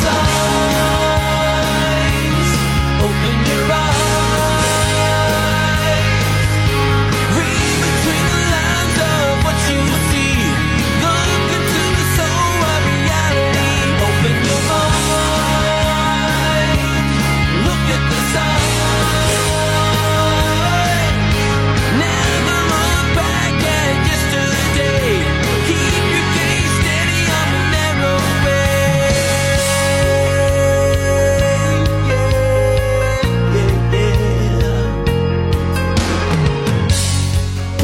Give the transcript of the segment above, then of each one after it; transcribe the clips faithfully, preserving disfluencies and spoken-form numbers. signs. Open your eyes. Read between the lines of what you see. Look into the soul of reality. Open your mind. Look at the signs. Never look back at yesterday. Keep your gaze steady on the narrow way.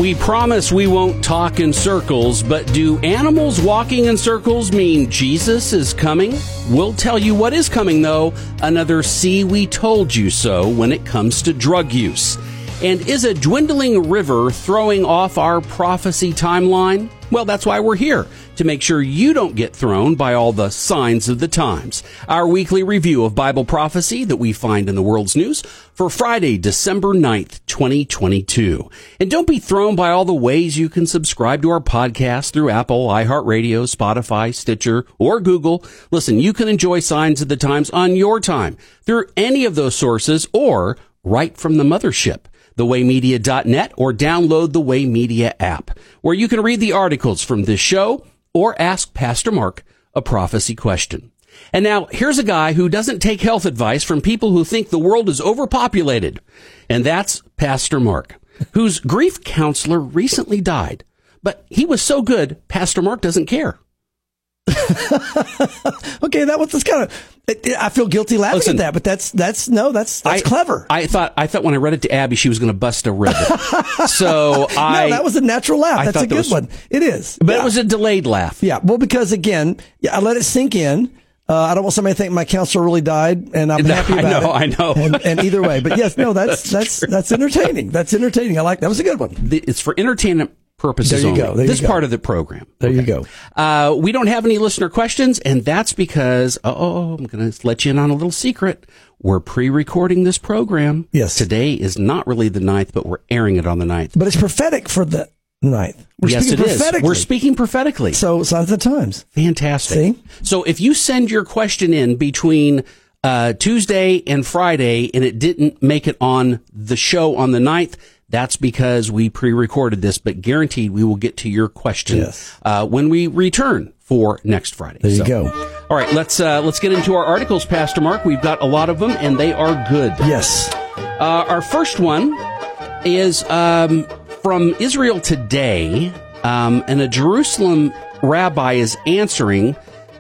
We promise we won't talk in circles, but do animals walking in circles mean Jesus is coming? We'll tell you what is coming, though. Another See We Told You So when it comes to drug use. And is a dwindling river throwing off our prophecy timeline? Well, that's why we're here, to make sure you don't get thrown by all the signs of the times. Our weekly review of Bible prophecy that we find in the world's news for Friday, December ninth, twenty twenty-two. And don't be thrown by all the ways you can subscribe to our podcast through Apple, iHeartRadio, Spotify, Stitcher, or Google. Listen, you can enjoy Signs of the Times on your time through any of those sources or right from the mothership, the way media dot net, or download the Way Media app, where you can read the articles from this show or ask Pastor Mark a prophecy question. And now, here's a guy who doesn't take health advice from people who think the world is overpopulated, and that's Pastor Mark, whose grief counselor recently died. But he was so good, Pastor Mark doesn't care. Okay, that was kind of... I feel guilty laughing Listen, at that, but that's that's no, that's that's I, clever. I thought I thought when I read it to Abby, she was going to bust a ribbon. So I no, that was a natural laugh. I that's a that good was, one. It is, but yeah. It was a delayed laugh. Yeah, well, because again, yeah, I let it sink in. Uh, I don't want somebody to think my counselor really died, and I'm no, happy about it. I know, it. I know. And, and either way, but yes, no, that's that's that's, that's entertaining. That's entertaining. I like that was a good one. It's for entertainment purposes only. There you go. There this you go. Part of the program. There okay. you go. Uh, we don't have any listener questions, and that's because, oh, I'm going to let you in on a little secret. We're pre-recording this program. Yes. Today is not really the ninth, but we're airing it on the ninth. But it's prophetic for the ninth. We're yes, it is. We're speaking prophetically. So, Signs of the Times. Fantastic. See? So, if you send your question in between uh, Tuesday and Friday, and it didn't make it on the show on the ninth, that's because we pre-recorded this, but guaranteed we will get to your question yes. uh, when we return for next Friday. There so, you go. All right, let's uh, let's get into our articles, Pastor Mark. We've got a lot of them, and they are good. Yes. Uh, our first one is um, from Israel Today, um, and a Jerusalem rabbi is answering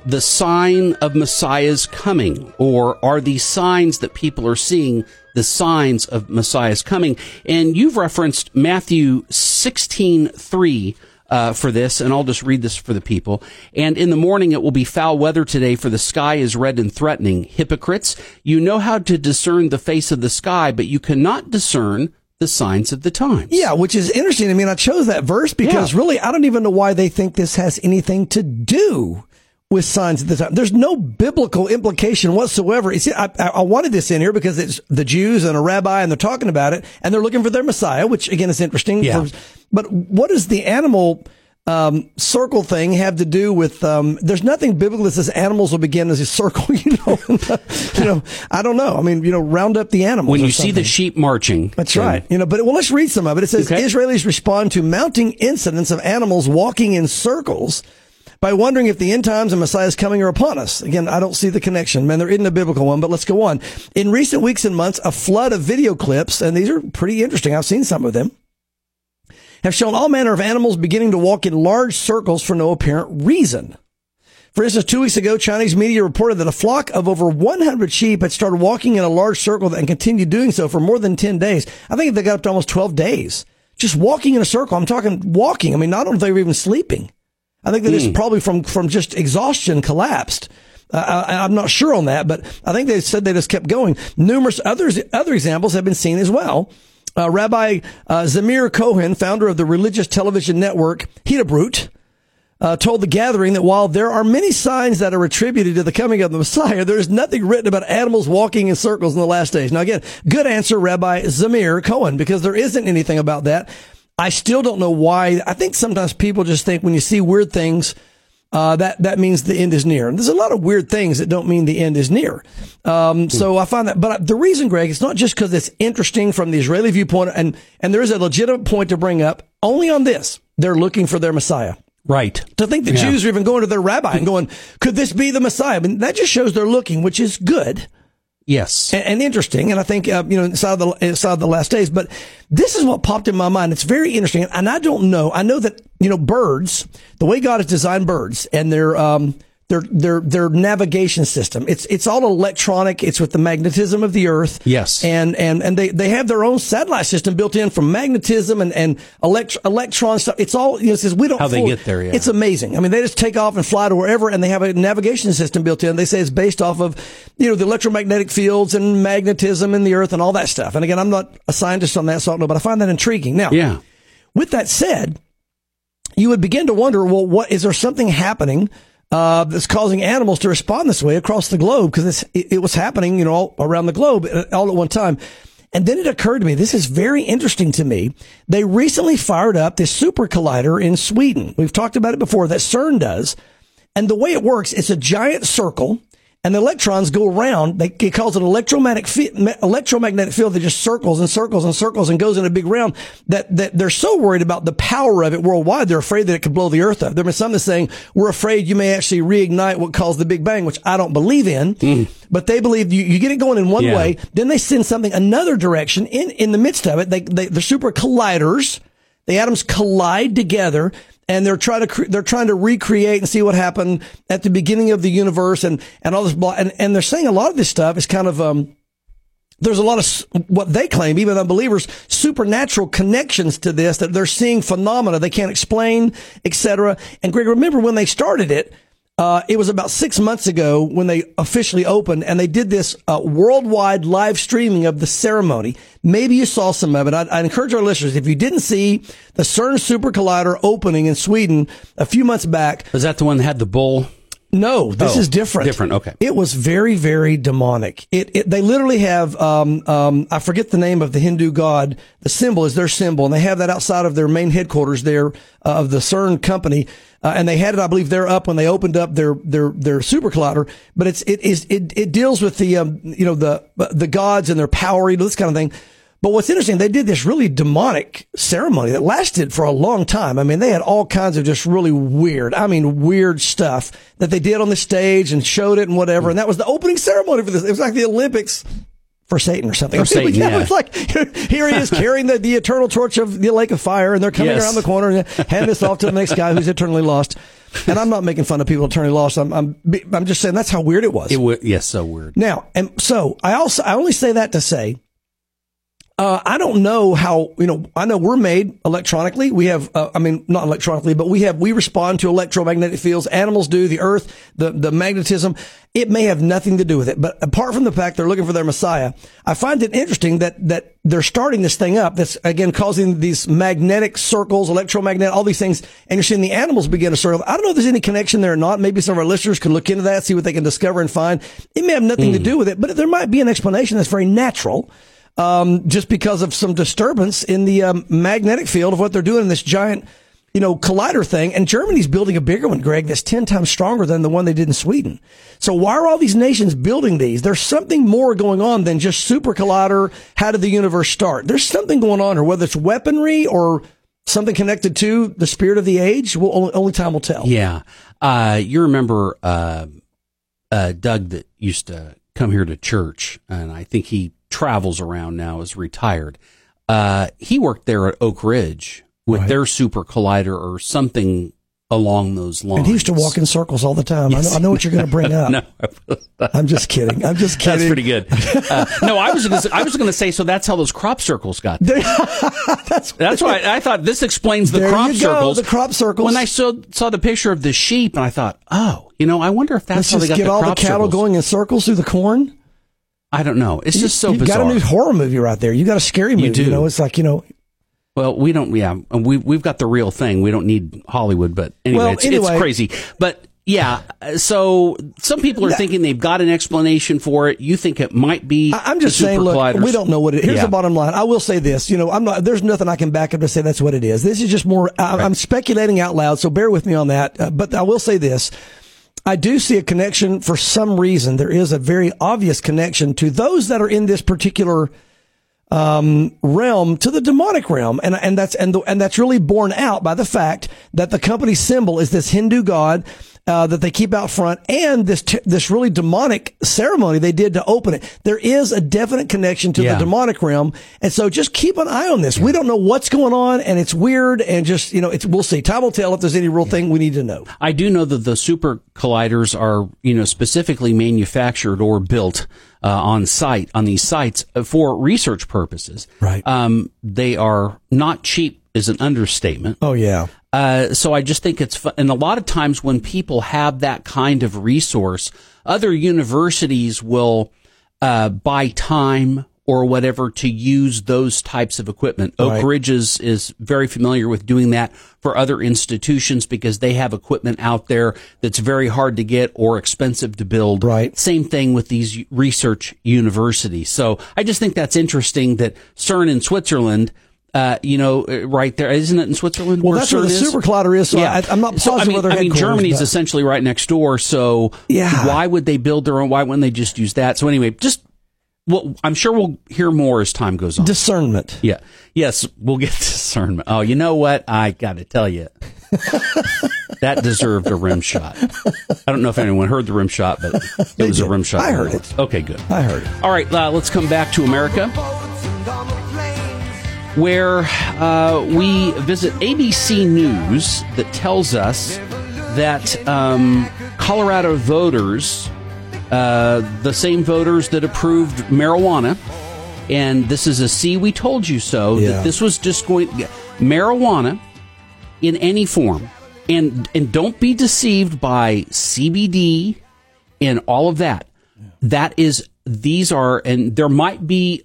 the sign of Messiah's coming, or are these signs that people are seeing the signs of Messiah's coming? And you've referenced Matthew sixteen three uh, for this, and I'll just read this for the people. "And in the morning it will be foul weather today, for the sky is red and threatening. Hypocrites, you know how to discern the face of the sky, but you cannot discern the signs of the times." Yeah, which is interesting. I mean, I chose that verse because yeah. really I don't even know why they think this has anything to do with signs at the time. There's no biblical implication whatsoever. You see, I, I wanted this in here because it's the Jews and a rabbi, and they're talking about it, and they're looking for their Messiah, which, again, is interesting. Yeah. For, but what does the animal um, circle thing have to do with... Um, there's nothing biblical that says animals will begin as a circle, you know. you know, I don't know. I mean, you know, round up the animals. When you see the sheep marching. That's then. right. You know, but well, let's read some of it. It says, okay. Israelis respond to mounting incidents of animals walking in circles by wondering if the end times and Messiah's coming are upon us. Again, I don't see the connection. Man, there isn't a biblical one, but let's go on. In recent weeks and months, a flood of video clips, and these are pretty interesting, I've seen some of them, have shown all manner of animals beginning to walk in large circles for no apparent reason. For instance, two weeks ago, Chinese media reported that a flock of over one hundred sheep had started walking in a large circle and continued doing so for more than ten days. I think they got up to almost twelve days. Just walking in a circle. I'm talking walking. I mean, I don't know if they were even sleeping. I think that it's probably from, from just exhaustion collapsed. Uh, I, I'm not sure on that, but I think they said they just kept going. Numerous others, other examples have been seen as well. Uh, Rabbi uh, Zamir Cohen, founder of the religious television network Hidabroot, uh, told the gathering that while there are many signs that are attributed to the coming of the Messiah, there is nothing written about animals walking in circles in the last days. Now, again, good answer, Rabbi Zamir Cohen, because there isn't anything about that. I still don't know why. I think sometimes people just think when you see weird things, Uh, that, that means the end is near. And there's a lot of weird things that don't mean the end is near. Um, so I find that, but the reason, Greg, it's not just because it's interesting from the Israeli viewpoint, and, and there is a legitimate point to bring up only on this. They're looking for their Messiah. Right. To think the yeah. Jews are even going to their rabbi and going, could this be the Messiah? I mean, that just shows they're looking, which is good. Yes. And, and interesting. And I think, uh, you know, inside of the, inside of the last days, but this is what popped in my mind. It's very interesting. And I don't know. I know that, you know, birds, the way God has designed birds and their, um, their, their, their navigation system, it's, it's all electronic. It's with the magnetism of the earth. Yes. And, and, and they, they have their own satellite system built in from magnetism and, and elect, electron stuff. It's all, you know, it says we don't, how fool. They get there. Yeah. It's amazing. I mean, they just take off and fly to wherever, and they have a navigation system built in. They say it's based off of, you know, the electromagnetic fields and magnetism in the earth and all that stuff. And again, I'm not a scientist on that, so I don't know, but I find that intriguing. Now, yeah. With that said, you would begin to wonder, well, what, is there something happening Uh, that's causing animals to respond this way across the globe? Because it, it was happening, you know, all around the globe all at one time. And then it occurred to me, this is very interesting to me. They recently fired up this super collider in Sweden. We've talked about it before, that CERN does. And the way it works, it's a giant circle, and the electrons go around. They, it calls it electromagnetic fi- electromagnetic field that just circles and circles and circles and goes in a big round. That that they're so worried about the power of it worldwide, they're afraid that it could blow the Earth up. There was some that's saying we're afraid you may actually reignite what caused the Big Bang, which I don't believe in. Mm. But they believe you, you get it going in one yeah. way, then they send something another direction in in the midst of it. They they they're super colliders. The atoms collide together. And they're trying to they're trying to recreate and see what happened at the beginning of the universe and and all this blah, and and they're saying a lot of this stuff is kind of um there's a lot of what they claim, even unbelievers, supernatural connections to this, that they're seeing phenomena they can't explain, et cetera. And Greg, remember when they started it? Uh, it was about six months ago when they officially opened, and they did this uh, worldwide live streaming of the ceremony. Maybe you saw some of it. I, I encourage our listeners, if you didn't see the CERN Super Collider opening in Sweden a few months back. Was that the one that had the bull? No, this oh, is different. Different, okay. It was very, very demonic. It, it they literally have, um, um, I forget the name of the Hindu god. The symbol is their symbol, and they have that outside of their main headquarters there uh, of the CERN company. Uh, and they had it, I believe, there up when they opened up their their their super collider. But it's it is it it deals with the um, you know the the gods and their power, you know, this kind of thing. But what's interesting, they did this really demonic ceremony that lasted for a long time. I mean, they had all kinds of just really weird, I mean, weird stuff that they did on the stage and showed it and whatever. And that was the opening ceremony for this. It was like the Olympics for Satan or something. For Satan, yeah. It was like, here he is carrying the, the eternal torch of the lake of fire, and they're coming yes. around the corner and handing this off to the next guy who's eternally lost. And I'm not making fun of people eternally lost. I'm I'm, I'm just saying that's how weird it was. It was, yes, so weird. Now, and so I also I only say that to say, Uh, I don't know how, you know, I know we're made electronically. We have, uh, I mean, not electronically, but we have, we respond to electromagnetic fields. Animals do, the earth, the, the magnetism. It may have nothing to do with it. But apart from the fact they're looking for their Messiah, I find it interesting that, that they're starting this thing up that's, again, causing these magnetic circles, electromagnetic, all these things. And you're seeing the animals begin to circle. I don't know if there's any connection there or not. Maybe some of our listeners can look into that, see what they can discover and find. It may have nothing mm. to do with it, but there might be an explanation that's very natural. Um, just because of some disturbance in the um, magnetic field of what they're doing in this giant, you know, collider thing. And Germany's building a bigger one, Greg, that's ten times stronger than the one they did in Sweden. So why are all these nations building these? There's something more going on than just super collider. How did the universe start? There's something going on here, whether it's weaponry or something connected to the spirit of the age. Well, only, only time will tell. Yeah. Uh, you remember uh, uh, Doug that used to come here to church, and I think he travels around now, is retired. Uh, he worked there at Oak Ridge with right. their super collider or something along those lines. And he used to walk in circles all the time. Yes. I know, I know what you're going to bring up. No. I'm just kidding. I'm just kidding. That's pretty good. Uh, no, I was gonna, I was going to say, so that's how those crop circles got there. that's that's why I, I thought this explains the there crop you go, circles. The crop circles. When I saw, saw the picture of the sheep, and I thought, oh, you know, I wonder if that's Let's how they got the crop circles. Get all the cattle circles. Going in circles through the corn. I don't know. It's you, just so you've bizarre. You got a new horror movie right there. You got a scary movie. You do. You know, it's like, you know. Well, we don't, yeah, we, we've got the real thing. We don't need Hollywood, but anyway, well, it's, anyway. it's crazy. But yeah, so some people are thinking they've got an explanation for it. You think it might be I'm just saying, look, we don't know what it is. Here's yeah. the bottom line. I will say this, you know, I'm not, there's nothing I can back up to say that's what it is. This is just more, I, right. I'm speculating out loud, so bear with me on that. Uh, but I will say this. I do see a connection for some reason. There is a very obvious connection to those that are in this particular um realm to the demonic realm, and and that's and the, and that's really borne out by the fact that the company's symbol is this Hindu god uh that they keep out front, and this t- this really demonic ceremony they did to open it. There is a definite connection to yeah. the demonic realm, and so just keep an eye on this. Yeah. We don't know what's going on, and it's weird, and just you know, it's we'll see. Time will tell if there's any real yeah. thing we need to know. I do know that the super colliders are you know specifically manufactured or built. Uh, on site, on these sites for research purposes. Right. Um, they are not cheap is an understatement. Oh, yeah. Uh, so I just think it's fun. And a lot of times when people have that kind of resource, other universities will, uh, buy time or whatever to use those types of equipment. Oak right. Ridge is, is very familiar with doing that for other institutions because they have equipment out there that's very hard to get or expensive to build. Right. Same thing with these research universities. So I just think that's interesting that CERN in Switzerland, uh, you know, right there, isn't it in Switzerland? Well, where that's CERN where the is? super collider is. So yeah. I, I'm not positive so, I mean, whether I mean, Germany's but... essentially right next door. So yeah. why would they build their own? Why wouldn't they just use that? So anyway, just. Well, I'm sure we'll hear more as time goes on. Discernment. Yeah. Yes, we'll get discernment. Oh, you know what? I got to tell you, that deserved a rim shot. I don't know if anyone heard the rim shot, but it they was did. a rim shot. I heard it. Okay, good. I heard it. All right, uh, let's come back to America, where uh, we visit A B C News that tells us that um, Colorado voters... Uh, the same voters that approved marijuana, and this is a see, we told you so, yeah. that this was just going, marijuana in any form, and and don't be deceived by C B D and all of that. Yeah. That is, these are, and there might be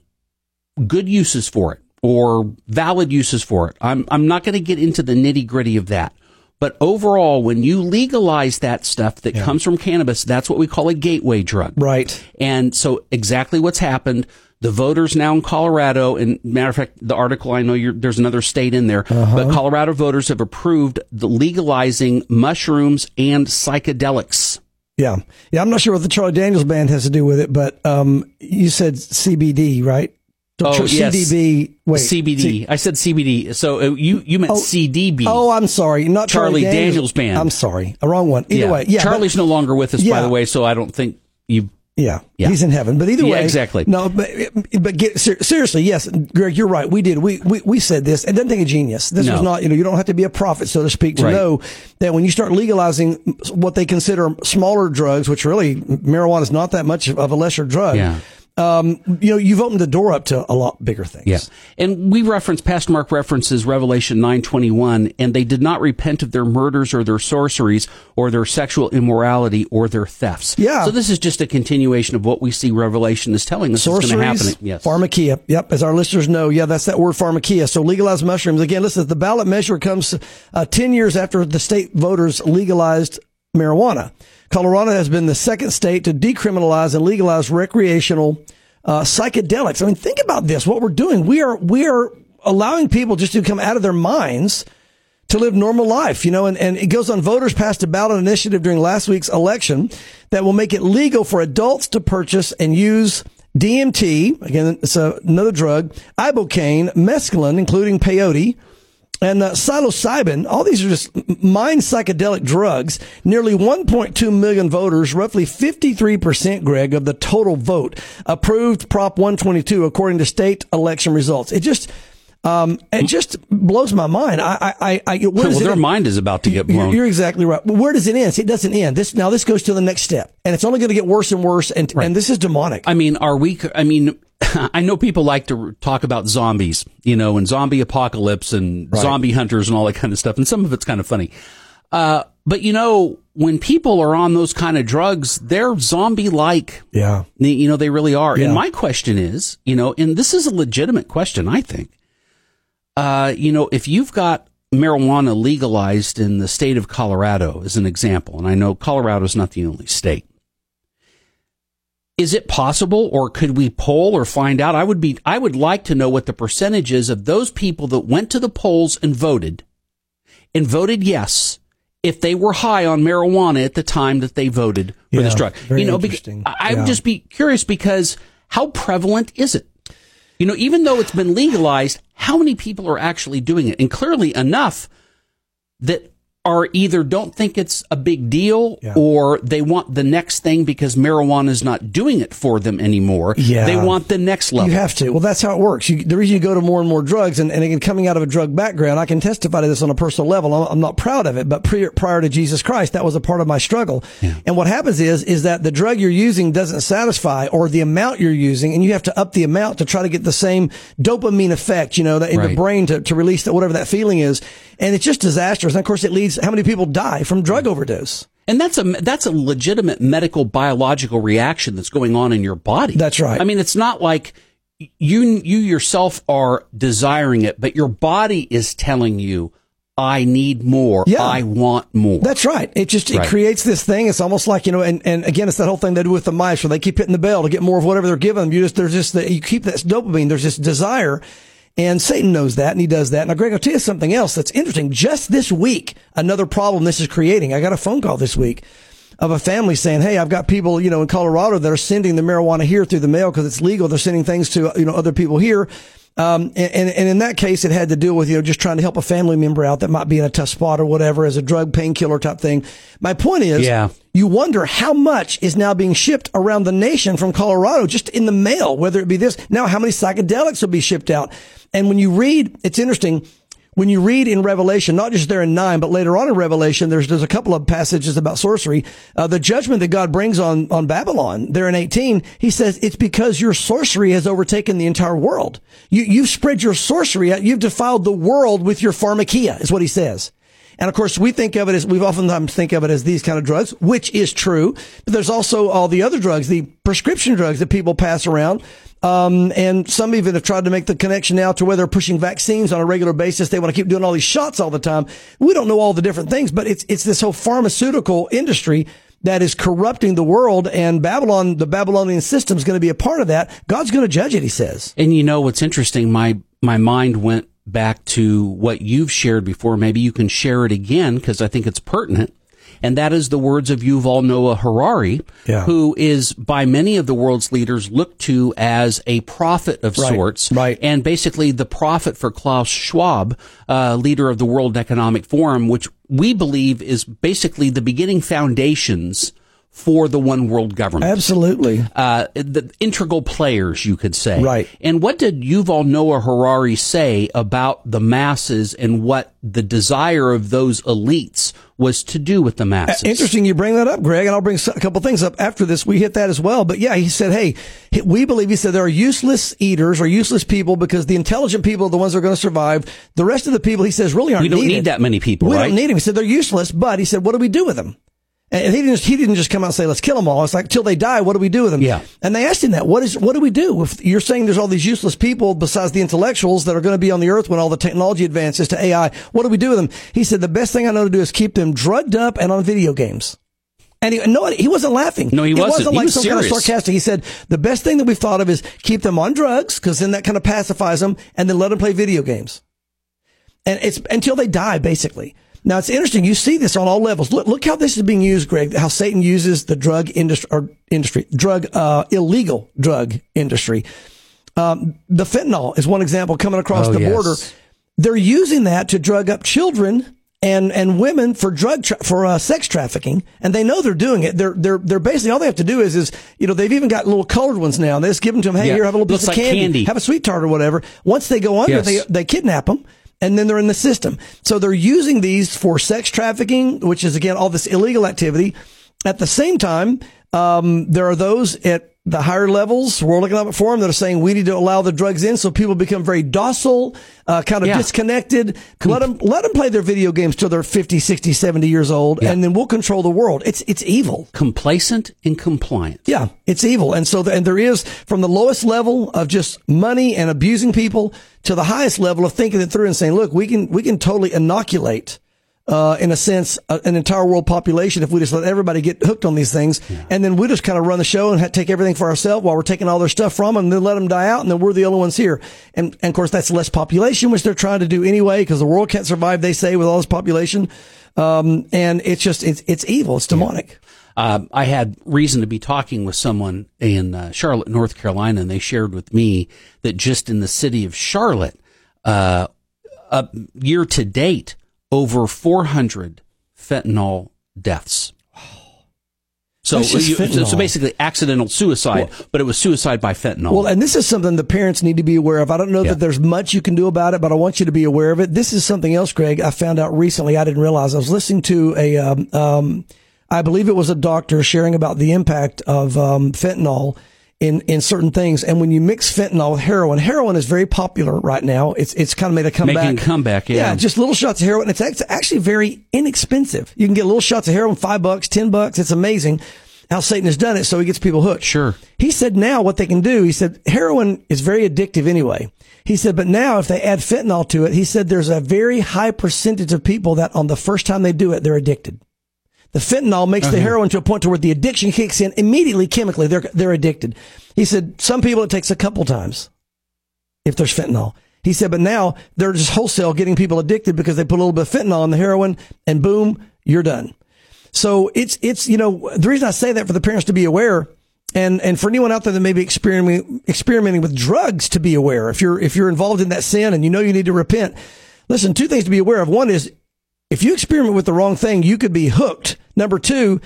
good uses for it, or valid uses for it. I'm I'm not going to get into the nitty-gritty of that. But overall, when you legalize that stuff that yeah. comes from cannabis, that's what we call a gateway drug. Right. And so exactly what's happened, the voters now in Colorado, and matter of fact, the article, I know you're, there's another state in there, uh-huh. but Colorado voters have approved the legalizing mushrooms and psychedelics. Yeah. Yeah, I'm not sure what the Charlie Daniels Band has to do with it, but um, you said C B D, right? Oh, yes. C D B. Wait, C B D. C- I said C B D. So uh, you, you meant oh, C D B. Oh, I'm sorry. Not Charlie, Charlie Daniels. Daniels Band. I'm sorry. A wrong one. Either yeah. way. Yeah, Charlie's but, no longer with us, yeah. by the way, so I don't think you... Yeah, yeah, he's in heaven. But either way, yeah, exactly. No, but but get, ser- seriously, yes, Greg, you're right. We did. We we, we said this. It doesn't take a genius. This no. was not. You know, you don't have to be a prophet, so to speak, to right. know that when you start legalizing what they consider smaller drugs, which really marijuana is not that much of a lesser drug. Yeah. Um, you know, you've opened the door up to a lot bigger things. Yeah. And we reference, Pastor Mark references Revelation nine twenty-one, and they did not repent of their murders or their sorceries or their sexual immorality or their thefts. Yeah. So this is just a continuation of what we see Revelation is telling us is going to happen. Yes. Pharmakia. Yep. As our listeners know, yeah, that's that word pharmakia. So legalized mushrooms. Again, listen, the ballot measure comes uh, ten years after the state voters legalized marijuana. Colorado has been the second state to decriminalize and legalize recreational uh, psychedelics. I mean, think about this. What we're doing, we are we are allowing people just to come out of their minds to live normal life, you know, and, and it goes on. Voters passed a ballot initiative during last week's election that will make it legal for adults to purchase and use D M T, again, it's a, another drug, ibogaine, mescaline, including peyote, and uh, psilocybin. All these are just mind psychedelic drugs. Nearly one point two million voters, roughly fifty-three percent, Greg, of the total vote, approved Prop one twenty-two, according to state election results. It just... Um, it just blows my mind. I, I, I, where does well, it their end? Mind is about to get blown. You're exactly right. Where does it end? See, it doesn't end. This, now this goes to the next step, and it's only going to get worse and worse. And, right. and this is demonic. I mean, are we, I mean, I know people like to talk about zombies, you know, and zombie apocalypse and right. zombie hunters and all that kind of stuff. And some of it's kind of funny. Uh, but you know, when people are on those kind of drugs, they're zombie like. Yeah. You know, they really are. Yeah. And my question is, you know, and this is a legitimate question, I think. uh, you know, if you've got marijuana legalized in the state of Colorado, as an example, and I know Colorado's not the only state, is it possible, or could we poll or find out? I would be, I would like to know what the percentage is of those people that went to the polls and voted, and voted yes, if they were high on marijuana at the time that they voted for yeah, this drug. You know, because I yeah. would just be curious, because how prevalent is it? You know, even though it's been legalized, how many people are actually doing it? And clearly enough that are either don't think it's a big deal yeah. or they want the next thing because marijuana is not doing it for them anymore. Yeah. They want the next level. You have to. Well, that's how it works. You, the reason you go to more and more drugs, and, and again, coming out of a drug background, I can testify to this on a personal level. I'm, I'm not proud of it, but prior, prior to Jesus Christ, that was a part of my struggle. Yeah. And what happens is, is that the drug you're using doesn't satisfy, or the amount you're using, and you have to up the amount to try to get the same dopamine effect, you know, that in right. the brain to, to release that, whatever that feeling is. And it's just disastrous. And of course, it leads how many people die from drug overdose. And that's a that's a legitimate medical biological reaction that's going on in your body. That's right. I mean, it's not like you you yourself are desiring it, but your body is telling you, I need more. Yeah. I want more. That's right. It just, it right. creates this thing. It's almost like, you know, and, and again, it's that whole thing they do with the mice where they keep hitting the bell to get more of whatever they're giving them. You just, there's just, the, you keep that dopamine. There's this desire. And Satan knows that, and he does that. Now, Greg, I'll tell you something else that's interesting. Just this week, another problem this is creating. I got a phone call this week of a family saying, hey, I've got people, you know, in Colorado that are sending the marijuana here through the mail because it's legal. They're sending things to, you know, other people here. Um, and, and, and in that case, it had to deal with, you know, just trying to help a family member out that might be in a tough spot or whatever as a drug painkiller type thing. My point is, yeah. you wonder how much is now being shipped around the nation from Colorado just in the mail, whether it be this. Now, how many psychedelics will be shipped out? And when you read, it's interesting. When you read in Revelation, not just there in nine, but later on in Revelation, there's, there's a couple of passages about sorcery. Uh, the judgment that God brings on, on Babylon there in eighteen, he says, it's because your sorcery has overtaken the entire world. You, you've spread your sorcery out. You've defiled the world with your pharmakia is what he says. And of course, we think of it as, we've oftentimes think of it as these kind of drugs, which is true. But there's also all the other drugs, the prescription drugs that people pass around. Um, and some even have tried to make the connection now to where they're pushing vaccines on a regular basis. They want to keep doing all these shots all the time. We don't know all the different things, but it's, it's this whole pharmaceutical industry that is corrupting the world, and Babylon, the Babylonian system is going to be a part of that. God's going to judge it, he says. And you know, what's interesting, my, my mind went back to what you've shared before. Maybe you can share it again, because I think it's pertinent. And that is the words of Yuval Noah Harari, yeah. who is by many of the world's leaders looked to as a prophet of right, sorts, right. and basically the prophet for Klaus Schwab, uh, leader of the World Economic Forum, which we believe is basically the beginning foundations for the one world government. Absolutely. Uh, the integral players, you could say. Right. And what did Yuval Noah Harari say about the masses and what the desire of those elites was to do with the masses? Uh, interesting you bring that up, Greg, and I'll bring a couple things up after this. We hit that as well. But yeah, he said, hey, we believe, he said, there are useless eaters or useless people because the intelligent people are the ones that are going to survive. The rest of the people, he says, really aren't needed. We don't needed. need that many people, we right? We don't need them. He said, they're useless, but he said, what do we do with them? And he didn't, he didn't just come out and say, let's kill them all. It's like, till they die, what do we do with them? Yeah. And they asked him that. What is, what do we do? If you're saying there's all these useless people besides the intellectuals that are going to be on the earth when all the technology advances to A I, what do we do with them? He said, the best thing I know to do is keep them drugged up and on video games. And he, no, he wasn't laughing. No, he it wasn't. wasn't like he was some serious. kind of sarcastic. He said, the best thing that we've thought of is keep them on drugs, because then that kind of pacifies them, and then let them play video games. And it's until they die, basically. Now, it's interesting. You see this on all levels. Look, look how this is being used, Greg, how Satan uses the drug industry, or industry, drug, uh, illegal drug industry. Um, the fentanyl is one example coming across oh, the yes. border. They're using that to drug up children and, and women for drug, tra- for, uh, sex trafficking. And they know they're doing it. They're, they're, they're basically, all they have to do is, is, you know, they've even got little colored ones now. They just give them to them. Hey, yeah. here, have a little bit of like candy. candy, have a sweet tart or whatever. Once they go under, yes. they, they kidnap them. And then they're in the system. So they're using these for sex trafficking, which is, again, all this illegal activity. At the same time, um, there are those at the higher levels, World Economic Forum, that are saying we need to allow the drugs in, so people become very docile, uh, kind of yeah. disconnected. Let them, let them play their video games till they're fifty, sixty, seventy years old, yeah. and then we'll control the world. It's, it's evil. Complacent and compliant. Yeah, it's evil. And so, the, and there is, from the lowest level of just money and abusing people to the highest level of thinking it through and saying, look, we can, we can totally inoculate, uh, in a sense, uh, an entire world population if we just let everybody get hooked on these things. Yeah. And then we just kind of run the show and ha- take everything for ourselves while we're taking all their stuff from them, and then let them die out, and then we're the only ones here. And, and of course, that's less population, which they're trying to do anyway, because the world can't survive, they say, with all this population. Um, and it's just, it's, it's evil. It's demonic. Yeah. Uh, I had reason to be talking with someone in uh, Charlotte, North Carolina, and they shared with me that just in the city of Charlotte, uh, uh, year to date, over four hundred fentanyl deaths. So, you, fentanyl. so basically accidental suicide, well, but it was suicide by fentanyl. Well, and this is something the parents need to be aware of. I don't know yeah. that there's much you can do about it, but I want you to be aware of it. This is something else, Greg, I found out recently. I didn't realize. I was listening to a, um, um, I believe it was a doctor sharing about the impact of um, fentanyl in, in certain things. And when you mix fentanyl with heroin, heroin is very popular right now. It's, it's kind of made a comeback. Making a comeback, yeah. Yeah, just little shots of heroin. It's actually very inexpensive. You can get little shots of heroin, five bucks, ten bucks. It's amazing how Satan has done it, so he gets people hooked. Sure. He said now what they can do, he said, heroin is very addictive anyway. He said, but now if they add fentanyl to it, he said there's a very high percentage of people that on the first time they do it, they're addicted. The fentanyl makes uh-huh. the heroin to a point to where the addiction kicks in immediately, chemically. They're they're addicted. He said, some people it takes a couple times if there's fentanyl. He said, but now they're just wholesale getting people addicted because they put a little bit of fentanyl in the heroin, and boom, you're done. So it's, it's you know, the reason I say that for the parents to be aware, and, and for anyone out there that may be experimenting, experimenting with drugs to be aware, if you're, if you're involved in that sin and you know you need to repent. Listen, two things to be aware of. One is, if you experiment with the wrong thing, you could be hooked. Number two,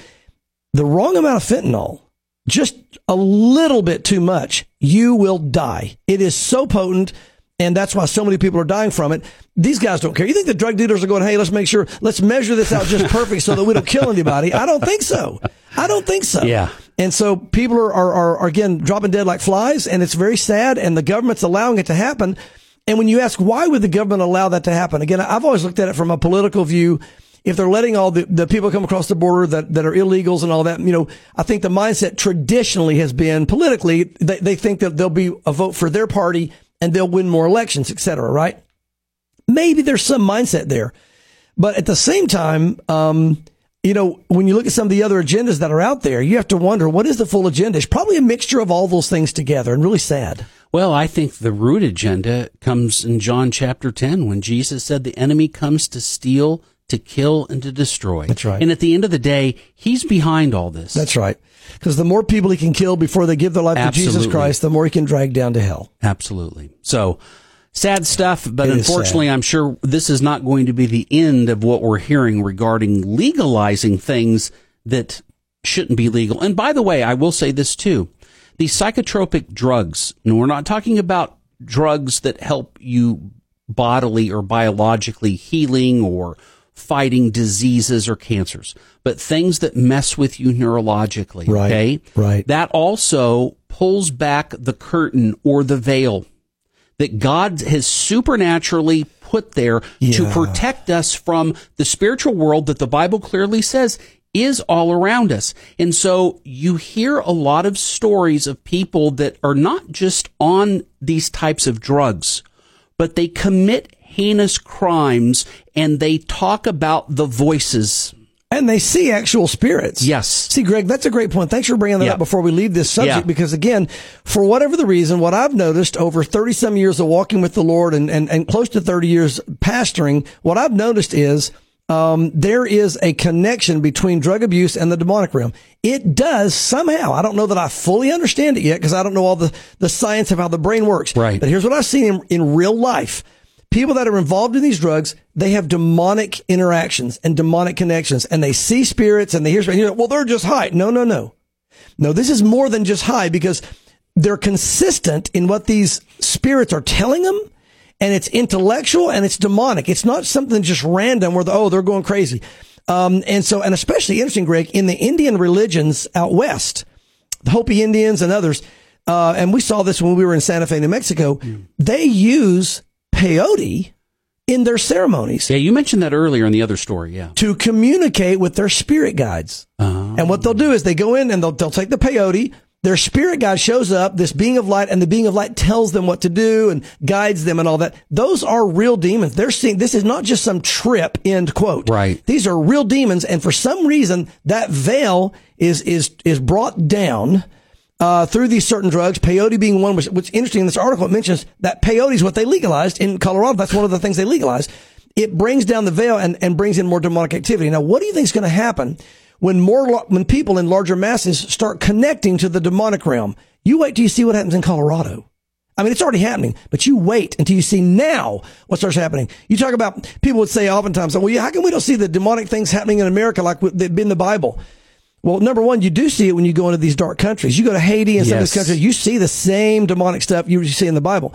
the wrong amount of fentanyl, just a little bit too much, you will die. It is so potent, and that's why so many people are dying from it. These guys don't care. You think the drug dealers are going, hey, let's make sure, let's measure this out just perfect so that we don't kill anybody. I don't think so. I don't think so. Yeah. And so people are, are, are, are again, dropping dead like flies, and it's very sad, and the government's allowing it to happen. And when you ask, why would the government allow that to happen? Again, I've always looked at it from a political view. If they're letting all the, the people come across the border that, that are illegals and all that, you know, I think the mindset traditionally has been politically, they, they think that there'll be a vote for their party and they'll win more elections, et cetera, right? Maybe there's some mindset there. But at the same time, um, you know, when you look at some of the other agendas that are out there, you have to wonder, what is the full agenda? It's probably a mixture of all those things together, and really sad. Well, I think the root agenda comes in John chapter ten, when Jesus said the enemy comes to steal, to kill, and to destroy. That's right. And at the end of the day, he's behind all this. That's right. Because the more people he can kill before they give their life Absolutely. to Jesus Christ, the more he can drag down to hell. Absolutely. So, sad stuff, but it unfortunately, I'm sure this is not going to be the end of what we're hearing regarding legalizing things that shouldn't be legal. And by the way, I will say this too. The psychotropic drugs, and we're not talking about drugs that help you bodily or biologically healing or fighting diseases or cancers, but things that mess with you neurologically. Right, okay? Right. That also pulls back the curtain or the veil that God has supernaturally put there yeah. to protect us from the spiritual world that the Bible clearly says is all around us. And so you hear a lot of stories of people that are not just on these types of drugs, but they commit heinous crimes, and they talk about the voices. And they see actual spirits. Yes. See, Greg, that's a great point. Thanks for bringing that yeah. up before we leave this subject, yeah. because, again, for whatever the reason, what I've noticed over thirty-some years of walking with the Lord and, and, and close to thirty years pastoring, what I've noticed is Um, there is a connection between drug abuse and the demonic realm. It does somehow. I don't know that I fully understand it yet, because I don't know all the, the science of how the brain works. Right. But here's what I've seen in, in real life. People that are involved in these drugs, they have demonic interactions and demonic connections, and they see spirits, and they hear spirits. You know, well, they're just high. No, no, no. No, this is more than just high, because they're consistent in what these spirits are telling them. And it's intellectual and it's demonic. It's not something just random where, the, oh, they're going crazy. Um, and so, and especially interesting, Greg, in the Indian religions out west, the Hopi Indians and others, uh, and we saw this when we were in Santa Fe, New Mexico, mm. they use peyote in their ceremonies. Yeah, you mentioned that earlier in the other story, yeah. To communicate with their spirit guides. Oh. And what they'll do is they go in and they'll, they'll take the peyote. Their spirit guide shows up, this being of light, and the being of light tells them what to do and guides them and all that. Those are real demons. They're seeing, this is not just some trip, end quote. Right. These are real demons. And for some reason, that veil is, is, is brought down, uh, through these certain drugs, peyote being one, which, what's interesting in this article, it mentions that peyote is what they legalized in Colorado. That's one of the things they legalized. It brings down the veil and, and brings in more demonic activity. Now, what do you think is going to happen when more, when people in larger masses start connecting to the demonic realm? You wait till you see what happens in Colorado. I mean, it's already happening, but you wait until you see now what starts happening. You talk about, people would say oftentimes, well, yeah, how come we don't see the demonic things happening in America like they've been in the Bible? Well, number one, you do see it when you go into these dark countries. You go to Haiti and some yes. of these countries, you see the same demonic stuff you see in the Bible.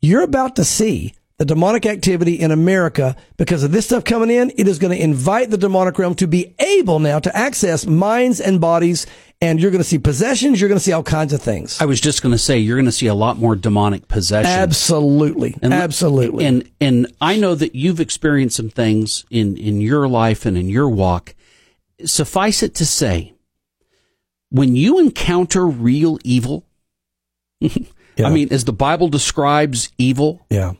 You're about to see the demonic activity in America because of this stuff coming in. It is going to invite the demonic realm to be able now to access minds and bodies, and you're going to see possessions. You're going to see all kinds of things. I was just going to say, you're going to see a lot more demonic possessions. Absolutely. And, Absolutely. And, and I know that you've experienced some things in, in your life and in your walk. Suffice it to say, when you encounter real evil, yeah. I mean, as the Bible describes evil, yeah.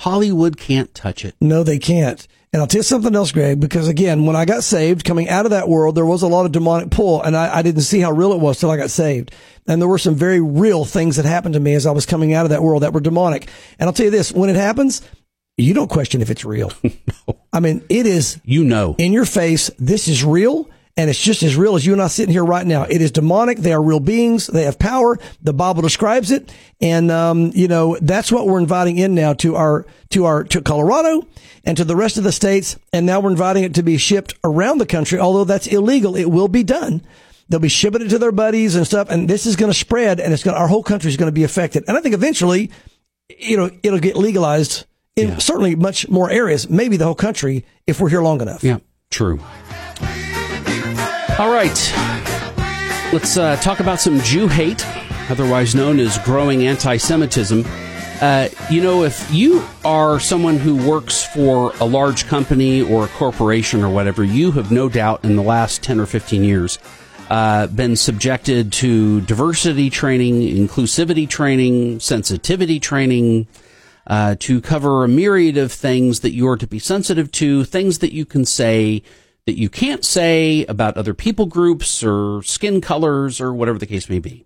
Hollywood can't touch it. No, they can't. And I'll tell you something else, Greg, because, again, when I got saved, coming out of that world, there was a lot of demonic pull, and I, I didn't see how real it was till I got saved. And there were some very real things that happened to me as I was coming out of that world that were demonic. And I'll tell you this, when it happens, you don't question if it's real. No. I mean, it is, you know, in your face, this is real. And it's just as real as you and I sitting here right now. It is demonic. They are real beings. They have power. The Bible describes it. And, um, you know, that's what we're inviting in now to our, to our, to Colorado and to the rest of the states. And now we're inviting it to be shipped around the country. Although that's illegal, it will be done. They'll be shipping it to their buddies and stuff. And this is going to spread, and it's going to, our whole country is going to be affected. And I think eventually, you know, it'll get legalized in yeah. certainly much more areas, maybe the whole country, if we're here long enough. Yeah, true. All right, let's uh, talk about some Jew hate, otherwise known as growing anti-Semitism. Uh, you know, if you are someone who works for a large company or a corporation or whatever, you have no doubt in the last ten or fifteen years uh, been subjected to diversity training, inclusivity training, sensitivity training, uh, to cover a myriad of things that you are to be sensitive to, things that you can say that you can't say about other people groups or skin colors or whatever the case may be.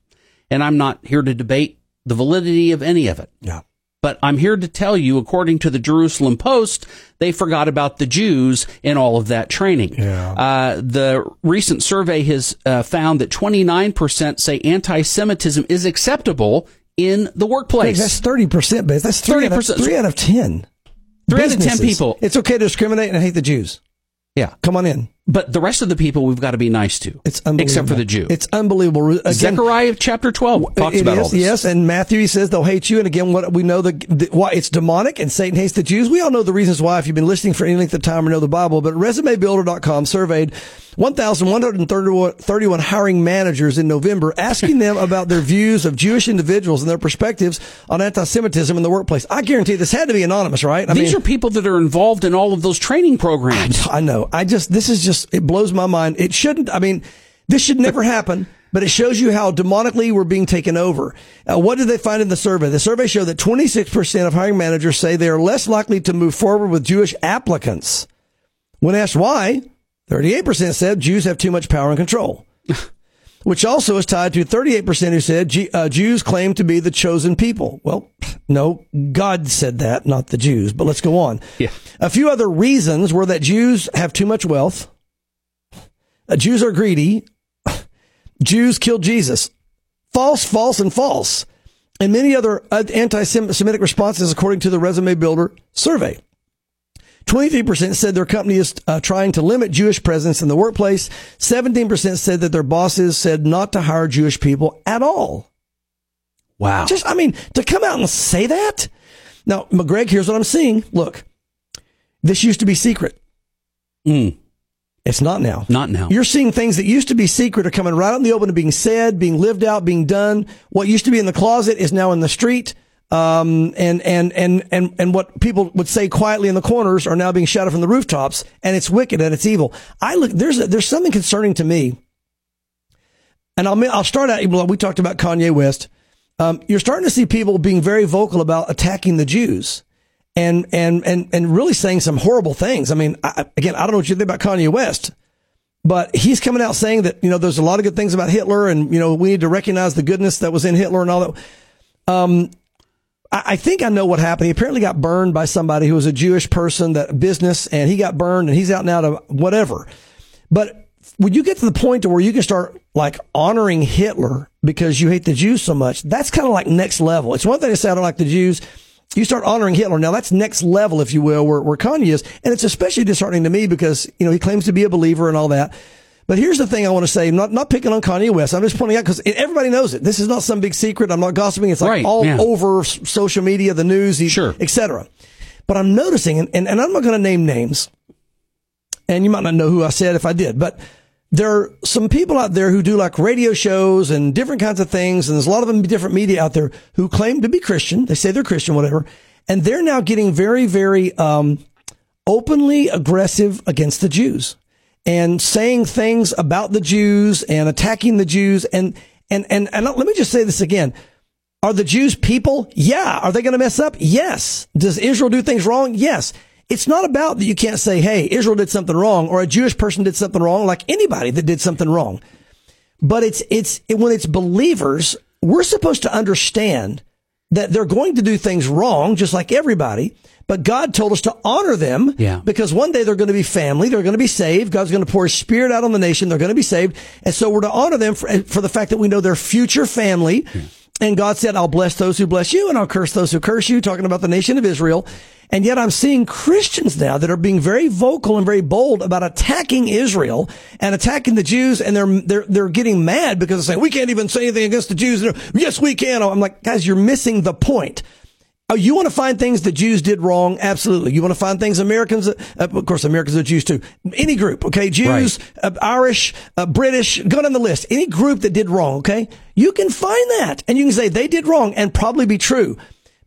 And I'm not here to debate the validity of any of it. Yeah. But I'm here to tell you, according to the Jerusalem Post, they forgot about the Jews in all of that training. Yeah. Uh, the recent survey has uh, found that twenty-nine percent say anti-Semitism is acceptable in the workplace. Hey, that's thirty percent, Biz. That's three, thirty percent. Out of, three out of ten. Three businesses. Out of ten people. It's okay to discriminate and hate the Jews. Yeah. Come on in. But the rest of the people we've got to be nice to. It's unbelievable. Except for the Jew. It's unbelievable. Again, Zechariah chapter twelve talks about is, all this. Yes, and Matthew, he says they'll hate you. And again, what we know the, the why it's demonic and Satan hates the Jews. We all know the reasons why if you've been listening for any length of time or know the Bible. But Resume Builder dot com surveyed one thousand one hundred thirty-one hiring managers in November, asking them about their views of Jewish individuals and their perspectives on anti-Semitism in the workplace. I guarantee this had to be anonymous, right? I These mean, are people that are involved in all of those training programs. I, I know. I just, this is just, it blows my mind. It shouldn't, I mean, this should never happen, but it shows you how demonically we're being taken over. Uh, what did they find in the survey? The survey showed that twenty-six percent of hiring managers say they are less likely to move forward with Jewish applicants. When asked why, thirty-eight percent said Jews have too much power and control, which also is tied to thirty-eight percent who said G- uh, Jews claim to be the chosen people. Well, no, God said that, not the Jews, but let's go on. Yeah. A few other reasons were that Jews have too much wealth. Uh, Jews are greedy. Jews killed Jesus. False, false, and false. And many other anti-Semitic responses, according to the Resume Builder survey. twenty-three percent said their company is uh, trying to limit Jewish presence in the workplace. seventeen percent said that their bosses said not to hire Jewish people at all. Wow. Just, I mean, to come out and say that? Now, McGreg, here's what I'm seeing. Look, this used to be secret. Mm. It's not now. Not now. You're seeing things that used to be secret are coming right out in the open and being said, being lived out, being done. What used to be in the closet is now in the street. Um, and, and, and, and, and what people would say quietly in the corners are now being shouted from the rooftops, and it's wicked and it's evil. I look, there's, a, there's something concerning to me. And I'll, I'll start out, we talked about Kanye West. Um, you're starting to see people being very vocal about attacking the Jews. And, and, and, and really saying some horrible things. I mean, I, again, I don't know what you think about Kanye West, but he's coming out saying that, you know, there's a lot of good things about Hitler and, you know, we need to recognize the goodness that was in Hitler and all that. Um, I, I think I know what happened. He apparently got burned by somebody who was a Jewish person, that business, and he got burned and he's out now to whatever. But when you get to the point to where you can start like honoring Hitler because you hate the Jews so much, that's kind of like next level. It's one thing to say I don't like the Jews. You start honoring Hitler. Now, that's next level, if you will, where, where Kanye is. And it's especially disheartening to me because, you know, he claims to be a believer and all that. But here's the thing I want to say. I'm not, not picking on Kanye West. I'm just pointing out because everybody knows it. This is not some big secret. I'm not gossiping. It's like right, all yeah. over social media, the news, sure. et cetera. But I'm noticing, and, and, and I'm not going to name names, and you might not know who I said if I did, but there are some people out there who do like radio shows and different kinds of things. And there's a lot of them, different media out there who claim to be Christian. They say they're Christian, whatever. And they're now getting very, very, um, openly aggressive against the Jews and saying things about the Jews and attacking the Jews. And, and, and, and let me just say this again. Are the Jews people? Yeah. Are they going to mess up? Yes. Does Israel do things wrong? Yes. It's not about that you can't say, hey, Israel did something wrong or a Jewish person did something wrong, like anybody that did something wrong. But it's it's it, when it's believers, we're supposed to understand that they're going to do things wrong, just like everybody. But God told us to honor them yeah. because one day they're going to be family. They're going to be saved. God's going to pour his spirit out on the nation. They're going to be saved. And so we're to honor them for, for the fact that we know they're future family. Yeah. And God said, I'll bless those who bless you and I'll curse those who curse you, talking about the nation of Israel. And yet I'm seeing Christians now that are being very vocal and very bold about attacking Israel and attacking the Jews. And they're, they're, they're getting mad because they're saying, we can't even say anything against the Jews. Yes, we can. I'm like, guys, you're missing the point. Oh, you want to find things the Jews did wrong? Absolutely. You want to find things Americans, uh, of course, Americans are Jews too. Any group, okay? Jews, right. uh, Irish, uh, British, go down the list. Any group that did wrong, okay? You can find that and you can say they did wrong and probably be true.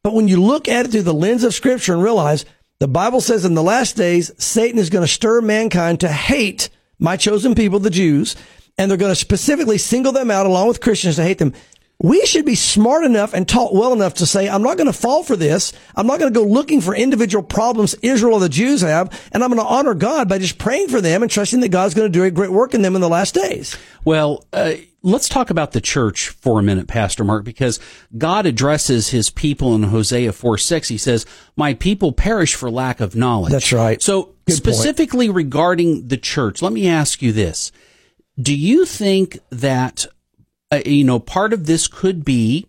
But when you look at it through the lens of Scripture and realize the Bible says in the last days, Satan is going to stir mankind to hate my chosen people, the Jews, and they're going to specifically single them out along with Christians to hate them. We should be smart enough and taught well enough to say, I'm not going to fall for this. I'm not going to go looking for individual problems Israel or the Jews have, and I'm going to honor God by just praying for them and trusting that God's going to do a great work in them in the last days. Well, uh, let's talk about the church for a minute, Pastor Mark, because God addresses hhis people in Hosea four six. He says, my people perish for lack of knowledge. That's right. So good specifically point. Regarding the church, let me ask you this. Do you think that Uh, you know, part of this could be,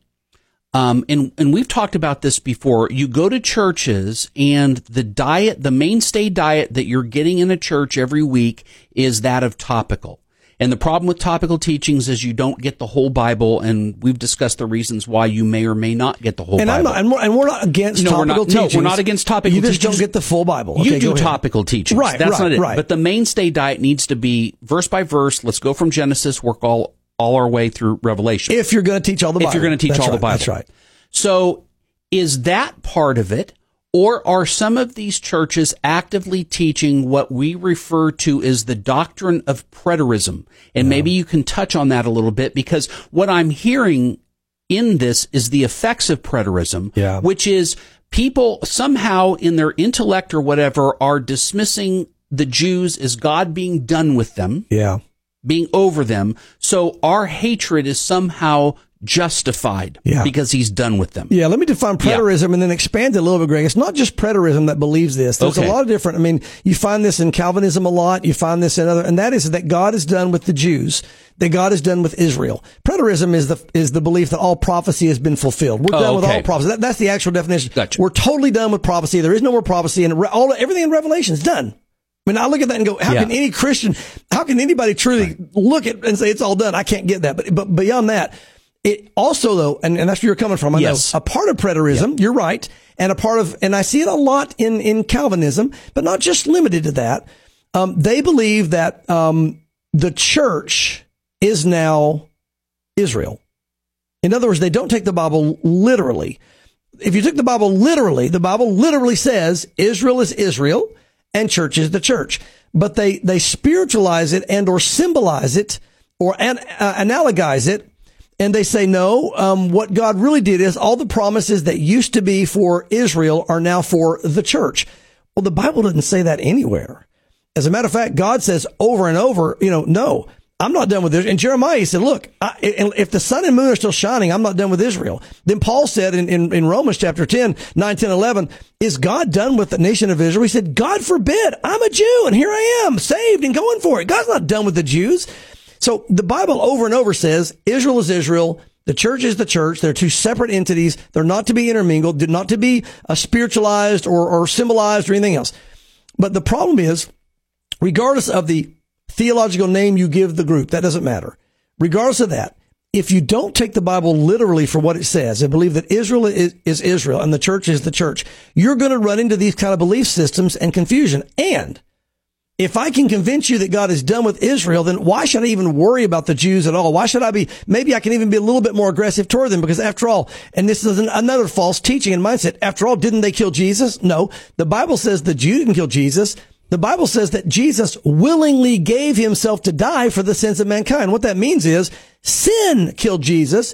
um, and, and we've talked about this before, you go to churches and the diet, the mainstay diet that you're getting in a church every week is that of topical. And the problem with topical teachings is you don't get the whole Bible, and we've discussed the reasons why you may or may not get the whole and Bible. I'm not, and, we're, and we're not against no, topical we're not, teachings. No, we're not against topical teachings. You just teachings. Don't get the full Bible. Okay, you do topical teachings. Right, That's right, not it. Right. But the mainstay diet needs to be verse by verse. Let's go from Genesis, work all all our way through Revelation. If you're going to teach all the Bible. If you're going to teach that's all right, the Bible. That's right. So is that part of it, or are some of these churches actively teaching what we refer to as the doctrine of preterism? And yeah. maybe you can touch on that a little bit, because what I'm hearing in this is the effects of preterism, yeah. which is people somehow in their intellect or whatever are dismissing the Jews as God being done with them. Yeah. being over them, so our hatred is somehow justified yeah. because he's done with them. Yeah, let me define preterism yeah. and then expand it a little bit, Greg. It's not just preterism that believes this. There's okay. a lot of different, I mean, you find this in Calvinism a lot, you find this in other, and that is that God is done with the Jews, that God is done with Israel. Preterism is the is the belief that all prophecy has been fulfilled. We're oh, done okay. with all prophecy. That, that's the actual definition. Gotcha. We're totally done with prophecy. There is no more prophecy, and all everything in Revelation is done. I mean, I look at that and go, how yeah. can any Christian, how can anybody truly right. look at and say it's all done? I can't get that. But but beyond that, it also, though, and, and that's where you're coming from. I yes. know a part of preterism, yep. you're right, and a part of, and I see it a lot in, in Calvinism, but not just limited to that. Um, they believe that um, the church is now Israel. In other words, they don't take the Bible literally. If you took the Bible literally, the Bible literally says Israel is Israel and church is the church. But they, they spiritualize it and or symbolize it or an, uh, analogize it. And they say, no, um, what God really did is all the promises that used to be for Israel are now for the church. Well, the Bible doesn't say that anywhere. As a matter of fact, God says over and over, you know, no, I'm not done with this. And Jeremiah, he said, look, I, if the sun and moon are still shining, I'm not done with Israel. Then Paul said in, in, in Romans chapter ten, nine, ten, eleven, is God done with the nation of Israel? He said, God forbid, I'm a Jew and here I am saved and going for it. God's not done with the Jews. So the Bible over and over says Israel is Israel. The church is the church. They're two separate entities. They're not to be intermingled, not to be uh, spiritualized or, or symbolized or anything else. But the problem is, regardless of the theological name you give the group, that doesn't matter. Regardless of that, if you don't take the Bible literally for what it says and believe that Israel is, is Israel and the church is the church, you're going to run into these kind of belief systems and confusion. And if I can convince you that God is done with Israel, then why should I even worry about the Jews at all? Why should I be, maybe I can even be a little bit more aggressive toward them, because after all, and this is an, another false teaching and mindset, after all, didn't they kill Jesus? No, the Bible says the Jew didn't kill Jesus. The Bible says that Jesus willingly gave himself to die for the sins of mankind. What that means is sin killed Jesus.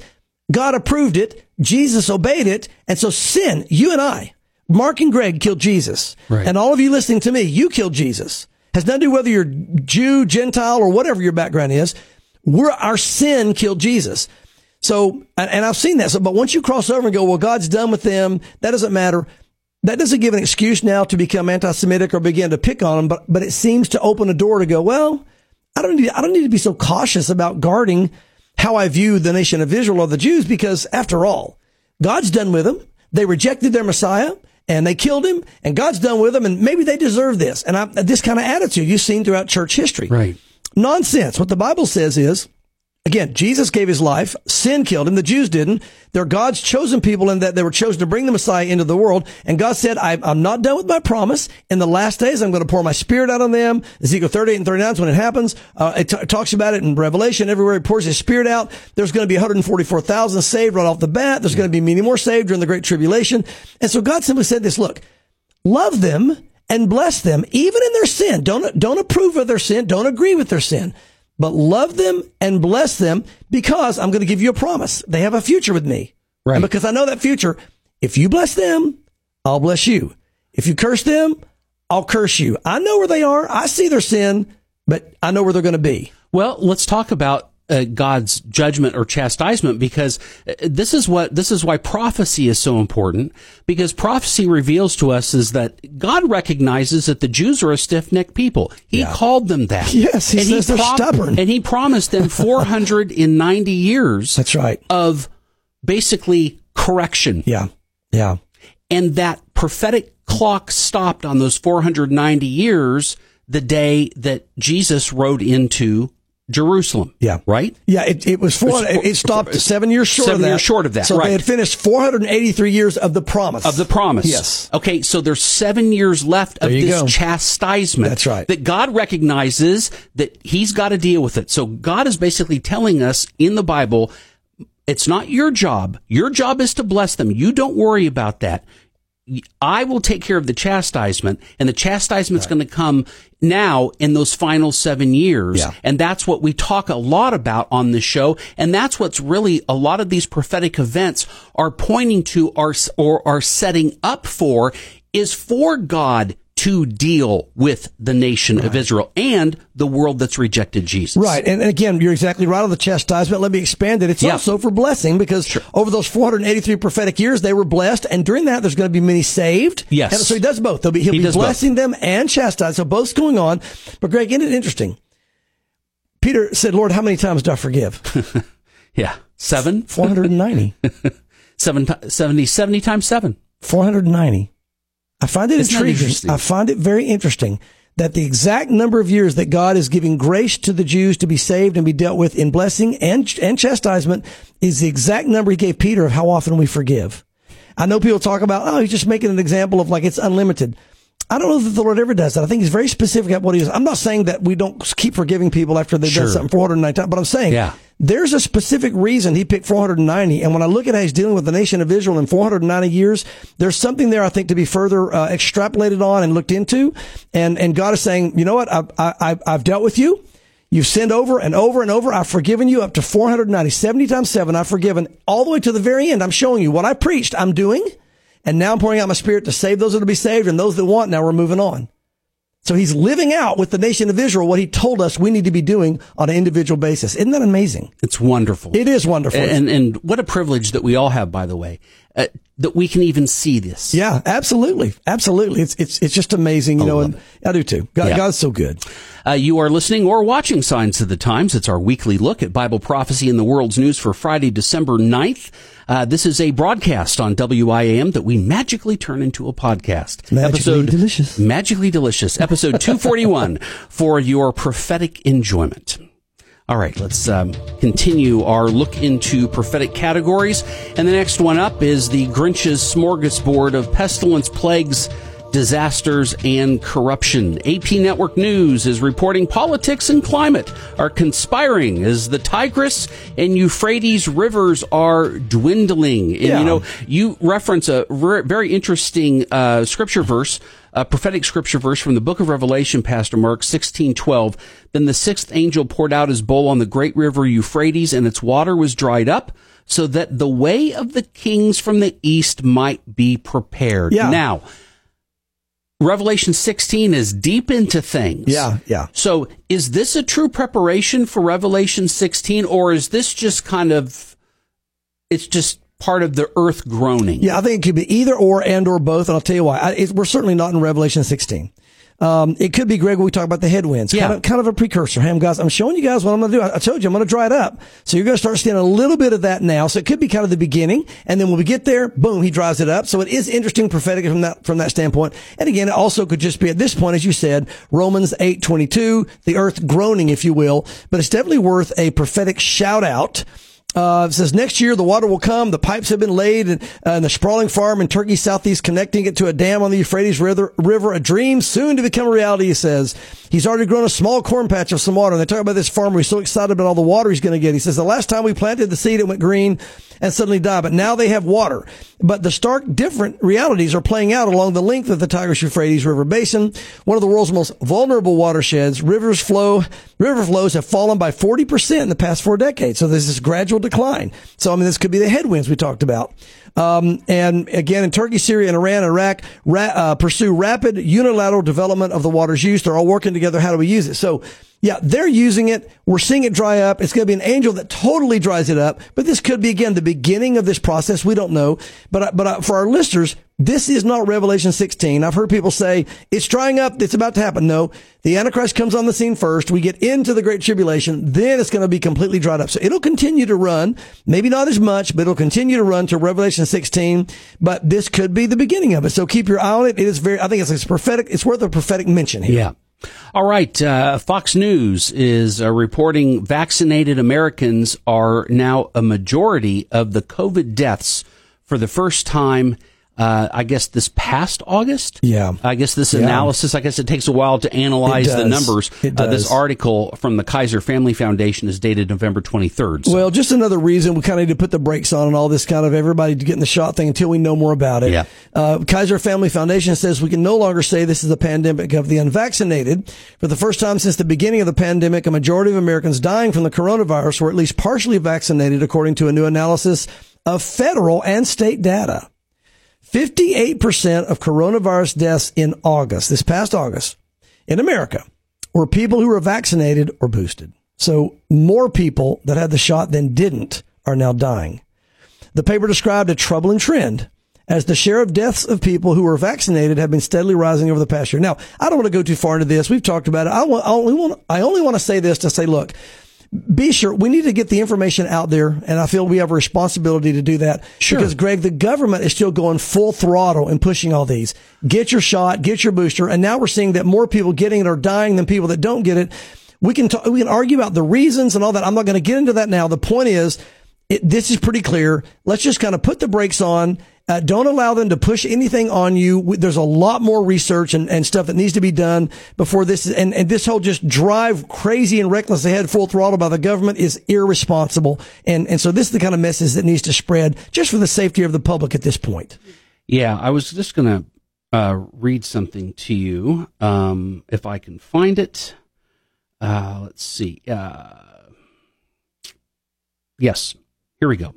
God approved it. Jesus obeyed it. And so sin, you and I, Mark and Greg killed Jesus. Right. And all of you listening to me, you killed Jesus. Has nothing to do whether you're Jew, Gentile, or whatever your background is. We're, our sin killed Jesus. So, and, and I've seen that. So, but once you cross over and go, well, God's done with them, that doesn't matter. That doesn't give an excuse now to become anti-Semitic or begin to pick on them, but, but it seems to open a door to go, well, I don't need, I don't need to be so cautious about guarding how I view the nation of Israel or the Jews, because after all, God's done with them. They rejected their Messiah and they killed him, and God's done with them, and maybe they deserve this. And I, this kind of attitude you've seen throughout church history. Right. Nonsense. What the Bible says is, again, Jesus gave his life. Sin killed him. The Jews didn't. They're God's chosen people in that they were chosen to bring the Messiah into the world. And God said, I'm not done with my promise. In the last days, I'm going to pour my spirit out on them. Ezekiel thirty-eight and thirty-nine is when it happens. Uh, it, t- it talks about it in Revelation. Everywhere he pours his spirit out, there's going to be one hundred forty-four thousand saved right off the bat. There's going to be many more saved during the Great Tribulation. And so God simply said this, look, love them and bless them, even in their sin. Don't, don't approve of their sin. Don't agree with their sin. But love them and bless them, because I'm going to give you a promise. They have a future with me. Right. And because I know that future, if you bless them, I'll bless you. If you curse them, I'll curse you. I know where they are. I see their sin, but I know where they're going to be. Well, let's talk about uh, God's judgment or chastisement, because this is what this is why prophecy is so important, because prophecy reveals to us is that God recognizes that the Jews are a stiff-necked people. He yeah. called them that. Yes, he and says he prom- they're stubborn. And he promised them four hundred ninety years. That's right. Of basically correction. Yeah. Yeah. And that prophetic clock stopped on those four hundred ninety years the day that Jesus rode into Jerusalem. Yeah. Right? Yeah, it, it was four. It, it stopped seven years short seven of that. Seven years short of that. So right. They had finished four hundred eighty-three years of the promise. Of the promise. Yes. Okay, so there's seven years left of this go. chastisement. That's right. That God recognizes that he's got to deal with it. So God is basically telling us in the Bible, it's not your job. Your job is to bless them. You don't worry about that. I will take care of the chastisement, and the chastisement's right. going to come now in those final seven years. Yeah. And that's what we talk a lot about on this show. And that's what's really a lot of these prophetic events are pointing to or, or are setting up for, is for God to deal with the nation right. of Israel and the world that's rejected Jesus. Right. And, and again, you're exactly right on the chastisement. Let me expand it. It's yeah. also for blessing, because sure. over those four hundred eighty-three prophetic years, they were blessed. And during that, there's going to be many saved. Yes. And so he does both. He'll be, he'll he be blessing both. them and chastised. So both's going on. But Greg, isn't it interesting? Peter said, Lord, how many times do I forgive? yeah. Seven? four hundred ninety. Seven t- seventy, seventy times seven. four hundred ninety. I find it intriguing. I find it very interesting that the exact number of years that God is giving grace to the Jews to be saved and be dealt with in blessing and and chastisement is the exact number he gave Peter of how often we forgive. I know people talk about, oh, he's just making an example of like it's unlimited. I don't know that the Lord ever does that. I think he's very specific at what he is. I'm not saying that we don't keep forgiving people after they've sure. done something four hundred nine times, but I'm saying yeah. there's a specific reason he picked four hundred ninety. And when I look at how he's dealing with the nation of Israel in four hundred ninety years, there's something there I think to be further uh, extrapolated on and looked into. And, and God is saying, you know what? I, I, I've dealt with you. You've sinned over and over and over. I've forgiven you up to four hundred ninety, seventy times seven. I've forgiven all the way to the very end. I'm showing you what I preached, I'm doing. And now I'm pouring out my spirit to save those that will be saved and those that want. Now we're moving on. So he's living out with the nation of Israel what he told us we need to be doing on an individual basis. Isn't that amazing? It's wonderful. It is wonderful. And, and, and what a privilege that we all have, by the way, uh, that we can even see this. Yeah, absolutely. Absolutely. It's, it's, it's just amazing. You I know, and it. I do too. God, yeah. God's so good. Uh, you are listening or watching Signs of the Times. It's our weekly look at Bible prophecy in the world's news for Friday, December ninth. Uh, this is a broadcast on W I A M that we magically turn into a podcast. Magically episode, delicious. Magically delicious. Episode two forty-one for your prophetic enjoyment. All right, let's um, continue our look into prophetic categories. And the next one up is the Grinch's smorgasbord of pestilence, plagues, disasters, and corruption. A P Network News is reporting politics and climate are conspiring as the Tigris and Euphrates rivers are dwindling. And, yeah. you know, you reference a very interesting uh, scripture verse, a prophetic scripture verse from the book of Revelation, Pastor Mark, sixteen twelve. Then the sixth angel poured out his bowl on the great river Euphrates, and its water was dried up, so that the way of the kings from the east might be prepared. Yeah. Now, Revelation sixteen is deep into things. Yeah, yeah. So is this a true preparation for Revelation sixteen, or is this just kind of, it's just part of the earth groaning? Yeah, I think it could be either or and or both, and I'll tell you why. I, it, we're certainly not in Revelation sixteen. Um, it could be, Greg, when we talk about the headwinds. Yeah. Kind of, kind of a precursor. Hey, I'm, guys, I'm showing you guys what I'm going to do. I, I told you I'm going to dry it up. So you're going to start seeing a little bit of that now. So it could be kind of the beginning. And then when we get there, boom, he dries it up. So it is interesting prophetic from that, from that standpoint. And again, it also could just be at this point, as you said, Romans eight twenty-two, the earth groaning, if you will. But it's definitely worth a prophetic shout out. Uh, it says next year the water will come. The pipes have been laid, and, uh, and the sprawling farm in Turkey's southeast connecting it to a dam on the Euphrates River, river, a dream soon to become a reality. He says he's already grown a small corn patch of some water. And they talk about this farmer who's so excited about all the water he's going to get. He says the last time we planted the seed, it went green and suddenly died, but now they have water. But the stark different realities are playing out along the length of the Tigris-Euphrates River Basin, one of the world's most vulnerable watersheds. Rivers flow, river flows have fallen by forty percent in the past four decades. So there's this gradual decline. So, I mean, this could be the headwinds we talked about. Um, and again, in Turkey, Syria, and Iran, Iraq, ra- uh, pursue rapid unilateral development of the water's use. They're all working together. How do we use it? So, yeah, they're using it. We're seeing it dry up. It's going to be an angel that totally dries it up. But this could be, again, the beginning of this process. We don't know. But I, but I, for our listeners, this is not Revelation sixteen. I've heard people say, it's drying up. It's about to happen. No, the Antichrist comes on the scene first. We get into the Great Tribulation. Then it's going to be completely dried up. So it'll continue to run. Maybe not as much, but it'll continue to run to Revelation sixteen. But this could be the beginning of it. So keep your eye on it. It is very, I think it's, it's prophetic. It's worth a prophetic mention here. Yeah. All right, uh, Fox News is uh, reporting vaccinated Americans are now a majority of the COVID deaths for the first time, uh, I guess, this past August. Yeah. I guess this yeah. analysis, I guess it takes a while to analyze the numbers. It does. Uh, this article from the Kaiser Family Foundation is dated November twenty-third. So. Well, just another reason we kind of need to put the brakes on and all this kind of everybody getting the shot thing until we know more about it. Yeah. Uh, Kaiser Family Foundation says we can no longer say this is a pandemic of the unvaccinated. For the first time since the beginning of the pandemic, a majority of Americans dying from the coronavirus were at least partially vaccinated, according to a new analysis of federal and state data. fifty-eight percent of coronavirus deaths in August, this past August, in America, were people who were vaccinated or boosted. So more people that had the shot than didn't are now dying. The paper described a troubling trend as the share of deaths of people who were vaccinated have been steadily rising over the past year. Now, I don't want to go too far into this. We've talked about it. I, want, I, only, want, I only want to say this to say, look, be sure we need to get the information out there, and I feel we have a responsibility to do that. Sure. Because, Greg, the government is still going full throttle and pushing all these. Get your shot, get your booster, and now we're seeing that more people getting it are dying than people that don't get it. We can talk, we can argue about the reasons and all that. I'm not going to get into that now. The point is, it, this is pretty clear. Let's just kind of put the brakes on. Uh, don't allow them to push anything on you. There's a lot more research and, and stuff that needs to be done before this. And, and this whole just drive crazy and reckless ahead full throttle by the government is irresponsible. And, and so this is the kind of message that needs to spread just for the safety of the public at this point. Yeah, I was just going to uh, read something to you, um, if I can find it. Uh, let's see. Uh, yes, here we go.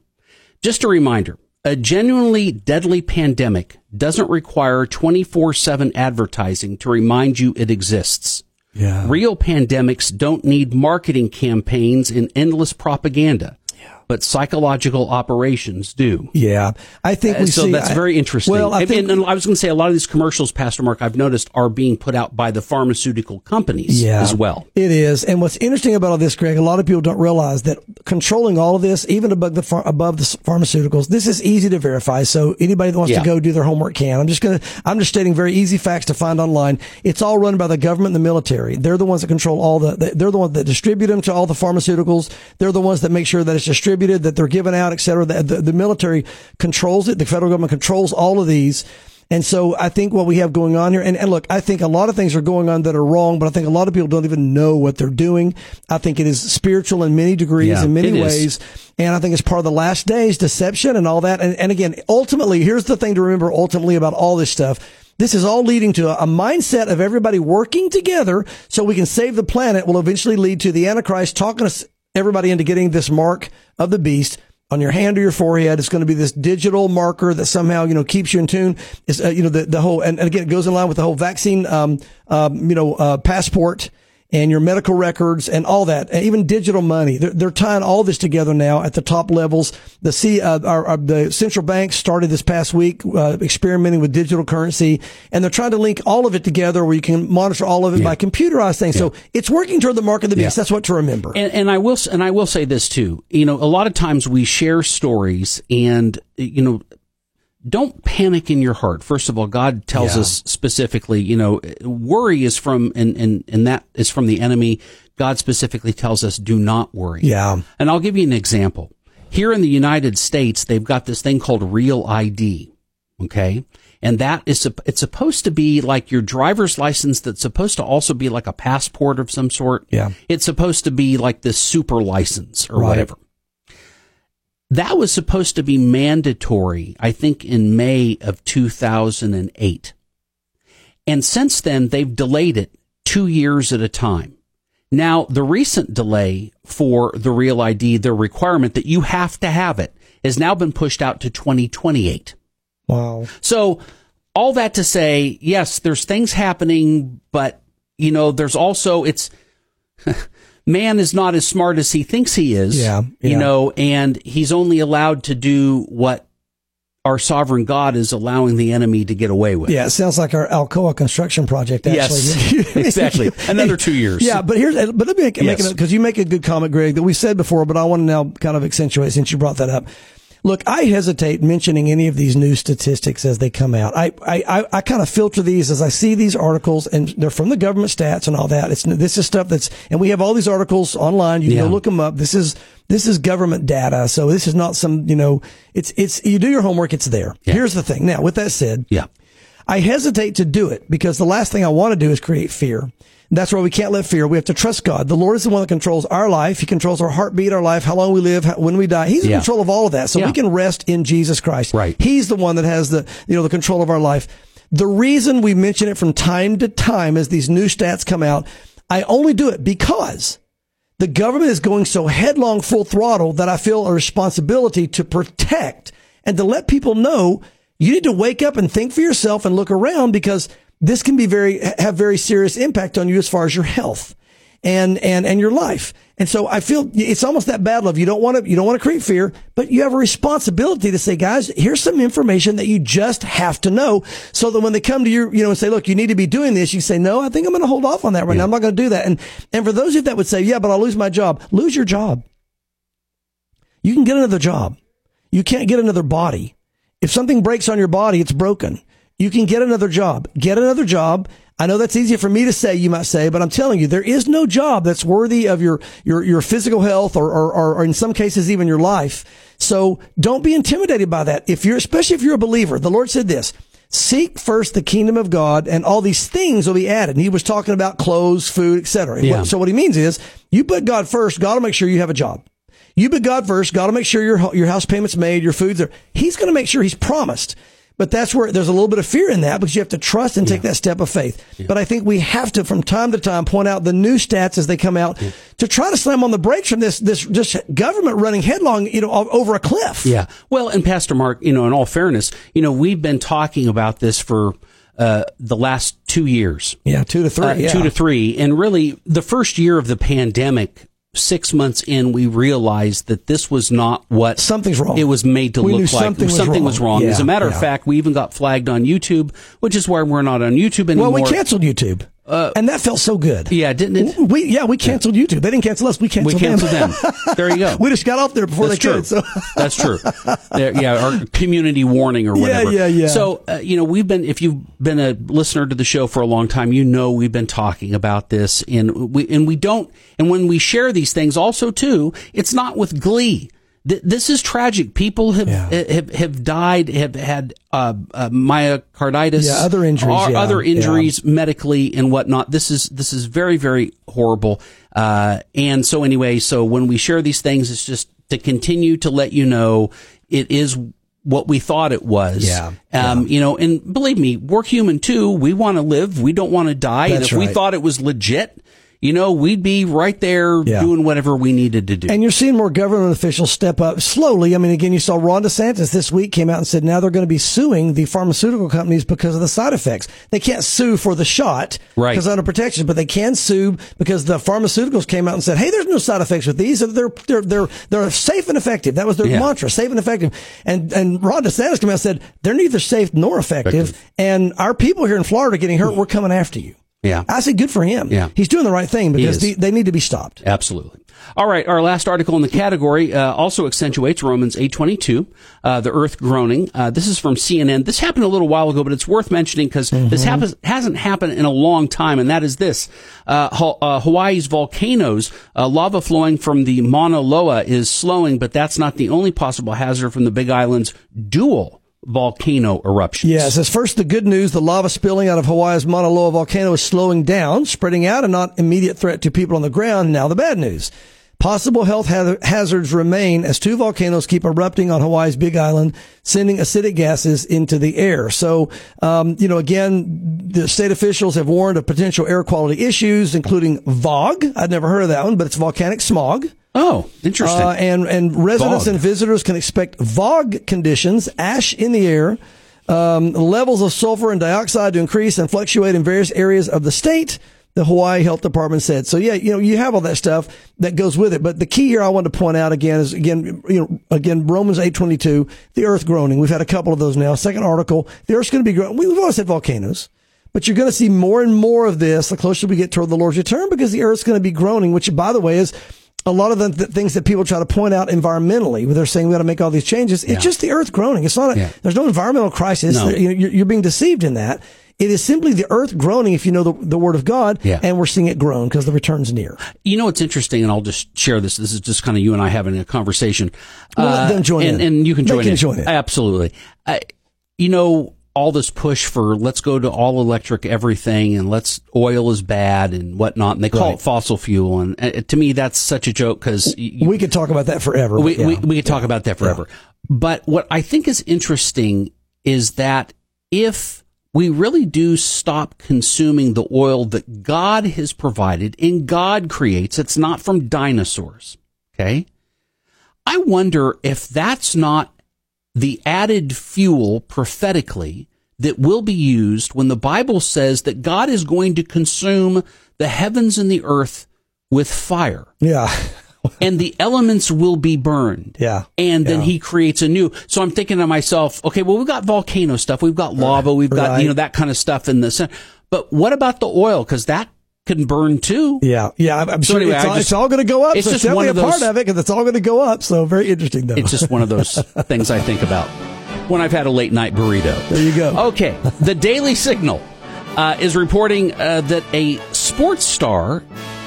Just a reminder. A genuinely deadly pandemic doesn't require twenty-four seven advertising to remind you it exists. Yeah. Real pandemics don't need marketing campaigns and endless propaganda, yeah. but psychological operations do. Yeah, I think we uh, so see, that's I, very interesting. Well, I, I think, mean, and I was going to say a lot of these commercials, Pastor Mark, I've noticed are being put out by the pharmaceutical companies yeah, as well. It is, and what's interesting about all this, Greg, a lot of people don't realize that controlling all of this, even above the ph- above the pharmaceuticals, this is easy to verify. So anybody that wants yeah. to go do their homework can. I'm just going to, I'm just stating very easy facts to find online. It's all run by the government and the military. They're the ones that control all the. They're the ones that distribute them to all the pharmaceuticals. They're the ones that make sure that it's distributed. That they're given out, et cetera. The, the, the military controls it. The federal government controls all of these. And so I think what we have going on here, and, and look, I think a lot of things are going on that are wrong, but I think a lot of people don't even know what they're doing. I think it is spiritual in many degrees, yeah, in many ways. Is. And I think it's part of the last days, deception and all that. And, and again, ultimately, here's the thing to remember ultimately about all this stuff. This is all leading to a mindset of everybody working together so we can save the planet will eventually lead to the Antichrist talking us everybody into getting this mark of the beast on your hand or your forehead. It's going to be this digital marker that somehow, you know, keeps you in tune. It's, uh, you know, the, the whole, and, and again, it goes in line with the whole vaccine, um, um, you know, uh, passport and your medical records and all that, and even digital money. They're, they're tying all this together now at the top levels. The C, uh, our, our, the central bank started this past week, uh, experimenting with digital currency, and they're trying to link all of it together where you can monitor all of it yeah. by computerized things. Yeah. So it's working toward the mark of the beast. Yeah. That's what to remember. And, and I will, and I will say this too. You know, a lot of times we share stories and, you know, don't panic in your heart. First of all, God tells yeah. us specifically, you know, worry is from, and, and, and that is from the enemy. God specifically tells us, do not worry. Yeah. And I'll give you an example. Here in the United States, they've got this thing called Real I D. Okay. And that is, it's supposed to be like your driver's license that's supposed to also be like a passport of some sort. Yeah. It's supposed to be like this super license or right. whatever. That was supposed to be mandatory, I think, in May of two thousand eight. And since then, they've delayed it two years at a time. Now, the recent delay for the Real I D, the requirement that you have to have it, has now been pushed out to twenty twenty-eight. Wow. So all that to say, yes, there's things happening, but, you know, there's also, it's... Man is not as smart as he thinks he is, yeah, yeah. you know, and he's only allowed to do what our sovereign God is allowing the enemy to get away with. Yeah, it sounds like our Alcoa construction project, actually. Yes, exactly. Another two years. Yeah, but here's, but let me make, yes. make it, because you make a good comment, Greg, that we said before, but I want to now kind of accentuate since you brought that up. Look, I hesitate mentioning any of these new statistics as they come out. I, I, I kind of filter these as I see these articles, and they're from the government stats and all that. It's, this is stuff that's, and we have all these articles online. You can yeah. go look them up. This is, this is government data. So this is not some, you know, it's, it's, you do your homework. It's there. Yeah. Here's the thing. Now, with that said, yeah. I hesitate to do it because the last thing I want to do is create fear. That's why we can't let fear. We have to trust God. The Lord is the one that controls our life. He controls our heartbeat, our life, how long we live, how, when we die. He's in yeah. control of all of that. So yeah. we can rest in Jesus Christ. Right. He's the one that has the, you know, the control of our life. The reason we mention it from time to time as these new stats come out, I only do it because the government is going so headlong full throttle that I feel a responsibility to protect and to let people know you need to wake up and think for yourself and look around, because this can be very, have very serious impact on you as far as your health and, and, and your life. And so I feel it's almost that battle of you don't want to, you don't want to create fear, but you have a responsibility to say, guys, here's some information that you just have to know, so that when they come to you, you know, and say, look, you need to be doing this, you say, no, I think I'm going to hold off on that right yeah. now. I'm not going to do that. And, and for those of you that would say, yeah, but I'll lose my job, lose your job. You can get another job. You can't get another body. If something breaks on your body, it's broken. You can get another job. Get another job. I know that's easier for me to say, you might say, but I'm telling you, there is no job that's worthy of your, your, your physical health or, or, or in some cases even your life. So don't be intimidated by that. If you're, especially if you're a believer, the Lord said this, seek first the kingdom of God and all these things will be added. And he was talking about clothes, food, et cetera. Yeah. So what he means is you put God first, God will make sure you have a job. You put God first, God will make sure your, your house payment's made, your food's there. He's going to make sure he's promised. But that's where there's a little bit of fear in that because you have to trust and take yeah. that step of faith. Yeah. But I think we have to, from time to time, point out the new stats as they come out yeah. to try to slam on the brakes from this, this just government running headlong, you know, over a cliff. Yeah. Well, and Pastor Mark, you know, in all fairness, you know, we've been talking about this for uh, the last two years. Yeah. Two to three. Uh, yeah. Two to three. And really the first year of the pandemic, six months in, we realized that this was not what something's wrong. It was made to we look like something, was, something wrong. was wrong. Yeah, As a matter yeah. of fact, we even got flagged on YouTube, which is why we're not on YouTube anymore. Well, we canceled YouTube. Uh, and that felt so good. Yeah, didn't it? We, yeah, we canceled yeah. YouTube. They didn't cancel us. We canceled, we canceled them. them. There you go. We just got off there before That's they could. So. That's true. There, yeah, our community warning or whatever. Yeah, yeah, yeah. So, uh, you know, we've been, if you've been a listener to the show for a long time, you know we've been talking about this. And we, and we don't, and when we share these things also, too, it's not with glee. This is tragic. People have yeah. have, have died, have had uh, uh, myocarditis, yeah, other injuries, yeah. other injuries yeah. medically and whatnot. This is this is very, very horrible. Uh, and so anyway, so when we share these things, it's just to continue to let you know it is what we thought it was. Yeah. Um, yeah. You know, and believe me, we're human, too. We want to live. We don't want to die. That's and if right. we thought it was legit, you know, we'd be right there yeah. doing whatever we needed to do. And you're seeing more government officials step up slowly. I mean, again, you saw Ron DeSantis this week came out and said now they're going to be suing the pharmaceutical companies because of the side effects. They can't sue for the shot right. because under protection, but they can sue because the pharmaceuticals came out and said, hey, there's no side effects with these. They're they're they're, they're safe and effective. That was their yeah. mantra, safe and effective. And and Ron DeSantis came out and said, they're neither safe nor effective. effective. And our people here in Florida are getting hurt. We're coming after you. Yeah, I say good for him. Yeah. He's doing the right thing because the, they need to be stopped. Absolutely. All right. Our last article in the category uh, also accentuates Romans eight twenty-two, uh, the earth groaning. Uh, this is from C N N. This happened a little while ago, but it's worth mentioning because mm-hmm. this happens, hasn't happened in a long time. And that is this. Uh, ha- uh, Hawaii's volcanoes, uh, lava flowing from the Mauna Loa is slowing, but that's not the only possible hazard from the Big Island's dual volcano eruptions. Yeah, it says, first, the good news, the lava spilling out of Hawaii's Mauna Loa volcano is slowing down, spreading out, and not immediate threat to people on the ground. Now the bad news. Possible health ha- hazards remain as two volcanoes keep erupting on Hawaii's Big Island, sending acidic gases into the air. So, um, you know, again, the state officials have warned of potential air quality issues, including V O G. I'd never heard of that one, but it's volcanic smog. Oh, interesting. Uh, and, and residents Fog. and visitors can expect V O G conditions, ash in the air, um, levels of sulfur and dioxide to increase and fluctuate in various areas of the state, the Hawaii Health Department said. So, yeah, you know, you have all that stuff that goes with it. But the key here I want to point out again is, again, you know, again, Romans eight twenty-two, the earth groaning. We've had a couple of those now. Second article, the earth's going to be growing. We've always had volcanoes. But you're going to see more and more of this the closer we get toward the Lord's return because the earth's going to be groaning, which, by the way, is a lot of the th- things that people try to point out environmentally, where they're saying we got to make all these changes. Yeah. It's just the earth groaning. It's not a, yeah. there's no environmental crisis. No. You're, you're being deceived in that. It is simply the earth groaning, if you know the, the word of God, yeah. and we're seeing it groan because the return's near. You know, it's interesting, and I'll just share this. This is just kind of you and I having a conversation. Well, uh, let them join and, in. And you can join, they can in. join in. Absolutely. I, you know, all this push for let's go to all electric everything and let's oil is bad and whatnot. And they call right. it fossil fuel. And uh, to me, that's such a joke because we could talk about that forever. We, yeah. we, we could talk yeah. about that forever. Yeah. But what I think is interesting is that if we really do stop consuming the oil that God has provided and God creates, it's not from dinosaurs. Okay. I wonder if that's not the added fuel prophetically that will be used when the Bible says that God is going to consume the heavens and the earth with fire. Yeah. And the elements will be burned. Yeah. And then yeah. he creates a new. So I'm thinking to myself, okay, well, we've got volcano stuff. We've got lava. We've got, right. you know, that kind of stuff in the. But what about the oil? Because that can burn too. Yeah, yeah. I'm so sure anyway, it's, all, just, it's all going to go up. It's so just it's one of those, a part of it because it's all going to go up. So very interesting, though. It's just one of those things I think about when I've had a late night burrito. There you go. Okay, the Daily Signal. uh, is reporting uh, that a sports star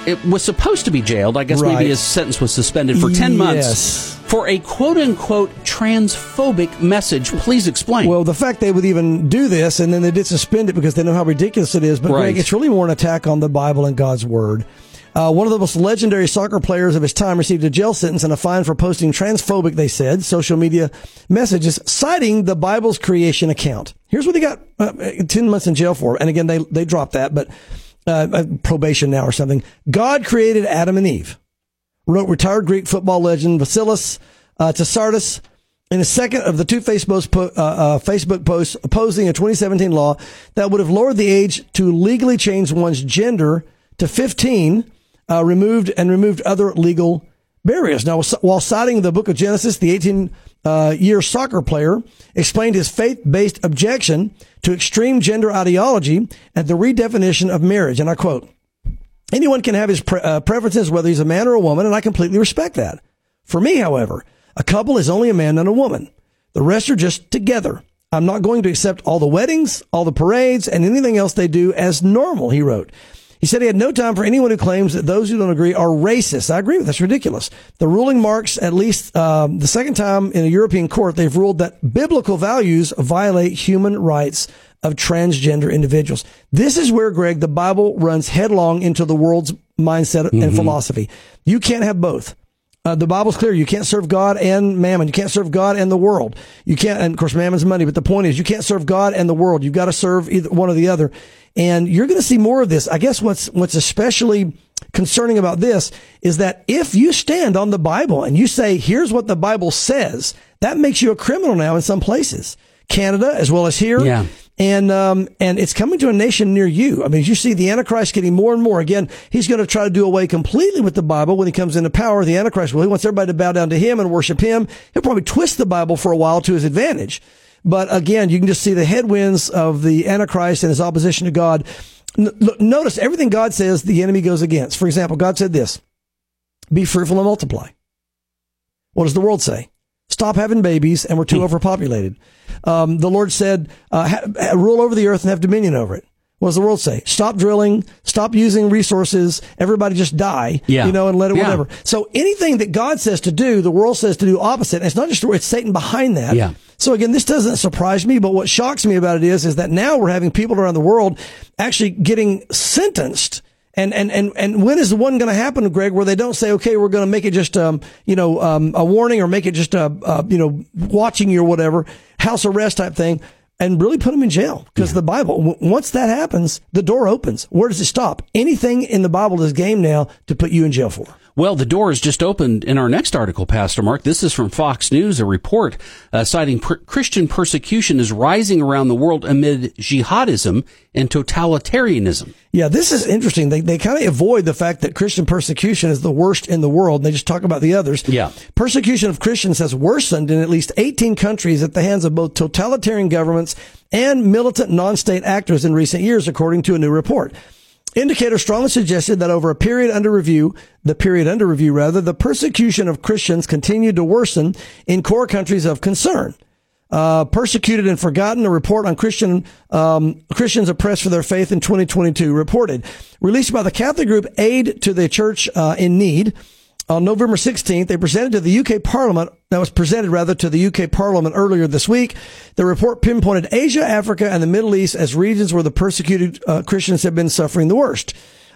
it was supposed to be jailed. I guess right. maybe his sentence was suspended for ten yes. months for a quote-unquote transphobic message. Please explain. Well, the fact they would even do this, and then they did suspend it because they know how ridiculous it is. But right. Greg, it's really more an attack on the Bible and God's Word. Uh, one of the most legendary soccer players of his time received a jail sentence and a fine for posting transphobic, they said, social media messages citing the Bible's creation account. Here's what he got uh, ten months in jail for. And again, they, they dropped that, but uh, probation now or something. God created Adam and Eve, wrote retired Greek football legend Vasilis uh, Tessardis. In a second of the two Facebook posts opposing a twenty seventeen law that would have lowered the age to legally change one's gender to fifteen, Uh, removed and removed other legal barriers. Now, while citing the book of Genesis, the eighteen-year uh, soccer player explained his faith-based objection to extreme gender ideology and the redefinition of marriage. And I quote, "Anyone can have his pre- uh, preferences, whether he's a man or a woman, and I completely respect that. For me, however, a couple is only a man and a woman. The rest are just together. I'm not going to accept all the weddings, all the parades, and anything else they do as normal," he wrote. He said he had no time for anyone who claims that those who don't agree are racist. I agree with that. That's ridiculous. The ruling marks at least um, the second time in a European court they've ruled that biblical values violate human rights of transgender individuals. This is where, Greg, the Bible runs headlong into the world's mindset mm-hmm. and philosophy. You can't have both. Uh, the Bible's clear. You can't serve God and mammon. You can't serve God and the world. You can't, and of course, mammon's money. But the point is, you can't serve God and the world. You've got to serve either one or the other. And you're going to see more of this. I guess what's what's especially concerning about this is that if you stand on the Bible and you say, "Here's what the Bible says," that makes you a criminal now in some places, Canada as well as here. Yeah. And um, and it's coming to a nation near you. I mean, you see the Antichrist getting more and more. Again, he's going to try to do away completely with the Bible when he comes into power. The Antichrist, well, he wants everybody to bow down to him and worship him. He'll probably twist the Bible for a while to his advantage. But again, you can just see the headwinds of the Antichrist and his opposition to God. N- notice everything God says, the enemy goes against. For example, God said this, "Be fruitful and multiply." What does the world say? "Stop having babies, and we're too overpopulated." Um, the Lord said, uh, ha- rule over the earth and have dominion over it. What does the world say? Stop drilling, stop using resources, everybody just die, yeah. you know, and let it yeah. whatever. So anything that God says to do, the world says to do opposite. And it's not just the word, it's Satan behind that. Yeah. So again, this doesn't surprise me, but what shocks me about it is, is that now we're having people around the world actually getting sentenced. And, and, and, and when is the one going to happen, Greg, where they don't say, okay, we're going to make it just, um, you know, um, a warning or make it just, a, a, you know, watching you or whatever, house arrest type thing, and really put them in jail? Because yeah. the Bible, w- once that happens, the door opens. Where does it stop? Anything in the Bible is game now to put you in jail for. Well, the door is just opened in our next article, Pastor Mark. This is from Fox News, a report uh, citing per- Christian persecution is rising around the world amid jihadism and totalitarianism. Yeah, this is interesting. They they kind of avoid the fact that Christian persecution is the worst in the world. And they just talk about the others. Yeah. Persecution of Christians has worsened in at least eighteen countries at the hands of both totalitarian governments and militant non-state actors in recent years, according to a new report. Indicators strongly suggested that over a period under review, the period under review rather, the persecution of Christians continued to worsen in core countries of concern. Uh, Persecuted and Forgotten, a report on Christian, um, Christians oppressed for their faith in twenty twenty-two reported. Released by the Catholic group Aid to the Church uh, in Need on November sixteenth, they presented to the U K Parliament, that was presented rather to the U K Parliament earlier this week. The report pinpointed Asia, Africa, and the Middle East as regions where the persecuted uh, Christians have been suffering the worst.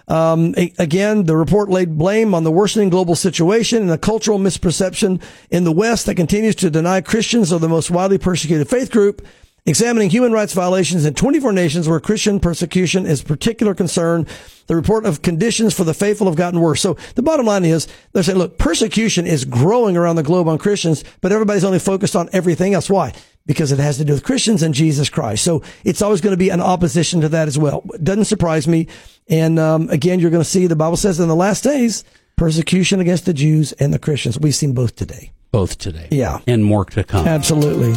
Um, a- again, the report laid blame on the worsening global situation and a cultural misperception in the West that continues to deny Christians are the most widely persecuted faith group, examining human rights violations in twenty-four nations where Christian persecution is particular concern. The report of conditions for the faithful have gotten worse. So the bottom line is they're saying, look, persecution is growing around the globe on Christians, but everybody's only focused on everything else. Why? Because it has to do with Christians and Jesus Christ. So it's always going to be an opposition to that as well. It doesn't surprise me. And um, again, you're going to see the Bible says in the last days, persecution against the Jews and the Christians. We've seen both today. Both today. Yeah. And more to come. Absolutely.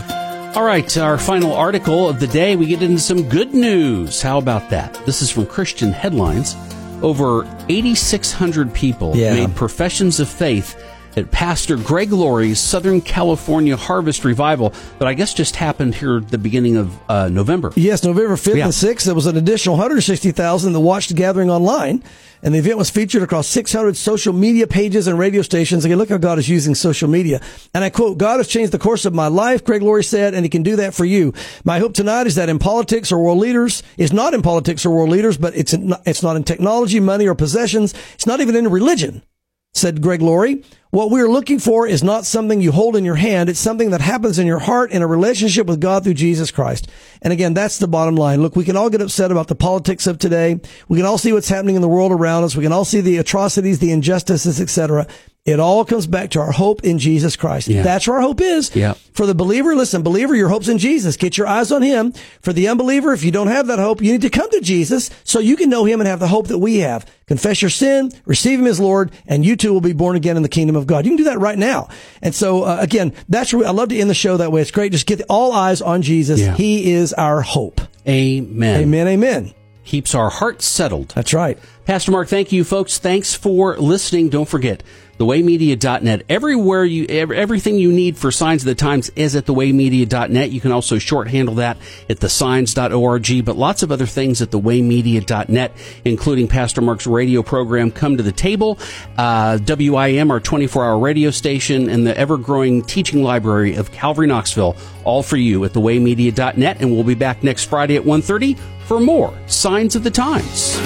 All right, our final article of the day, we get into some good news. How about that? This is from Christian Headlines. Over eighty-six hundred people yeah. made professions of faith at Pastor Greg Laurie's Southern California Harvest Revival that I guess just happened here at the beginning of uh, November. Yes, November fifth yeah. and sixth. There was an additional one hundred sixty thousand that watched the gathering online, and the event was featured across six hundred social media pages and radio stations. Again, look how God is using social media. And I quote, "God has changed the course of my life," Greg Laurie said, "and he can do that for you. My hope tonight is that in politics or world leaders, it's not in politics or world leaders, but it's in, it's not in technology, money, or possessions. It's not even in religion," said Greg Laurie. "What we're looking for is not something you hold in your hand. It's something that happens in your heart in a relationship with God through Jesus Christ." And again, that's the bottom line. Look, we can all get upset about the politics of today. We can all see what's happening in the world around us. We can all see the atrocities, the injustices, et cetera. It all comes back to our hope in Jesus Christ. Yeah. That's where our hope is. Yeah. For the believer, listen, believer, your hope's in Jesus. Get your eyes on him. For the unbeliever, if you don't have that hope, you need to come to Jesus so you can know him and have the hope that we have. Confess your sin, receive him as Lord, and you too will be born again in the kingdom of God. You can do that right now. And so, uh, again, that's where I love to end the show that way. It's great. Just get all eyes on Jesus. Yeah. He is our hope. Amen. Amen. Amen. Keeps our hearts settled. That's right. Pastor Mark, thank you, folks. Thanks for listening. Don't forget, the way media dot net. Everywhere you, everything you need for Signs of the Times is at the way media dot net. You can also short handle that at the signs dot org, but lots of other things at the way media dot net, including Pastor Mark's radio program, Come to the Table, uh, W I A M, our twenty-four hour radio station, and the ever-growing teaching library of Calvary Knoxville, all for you at the way media dot net. And we'll be back next Friday at one thirty for more Signs of the Times.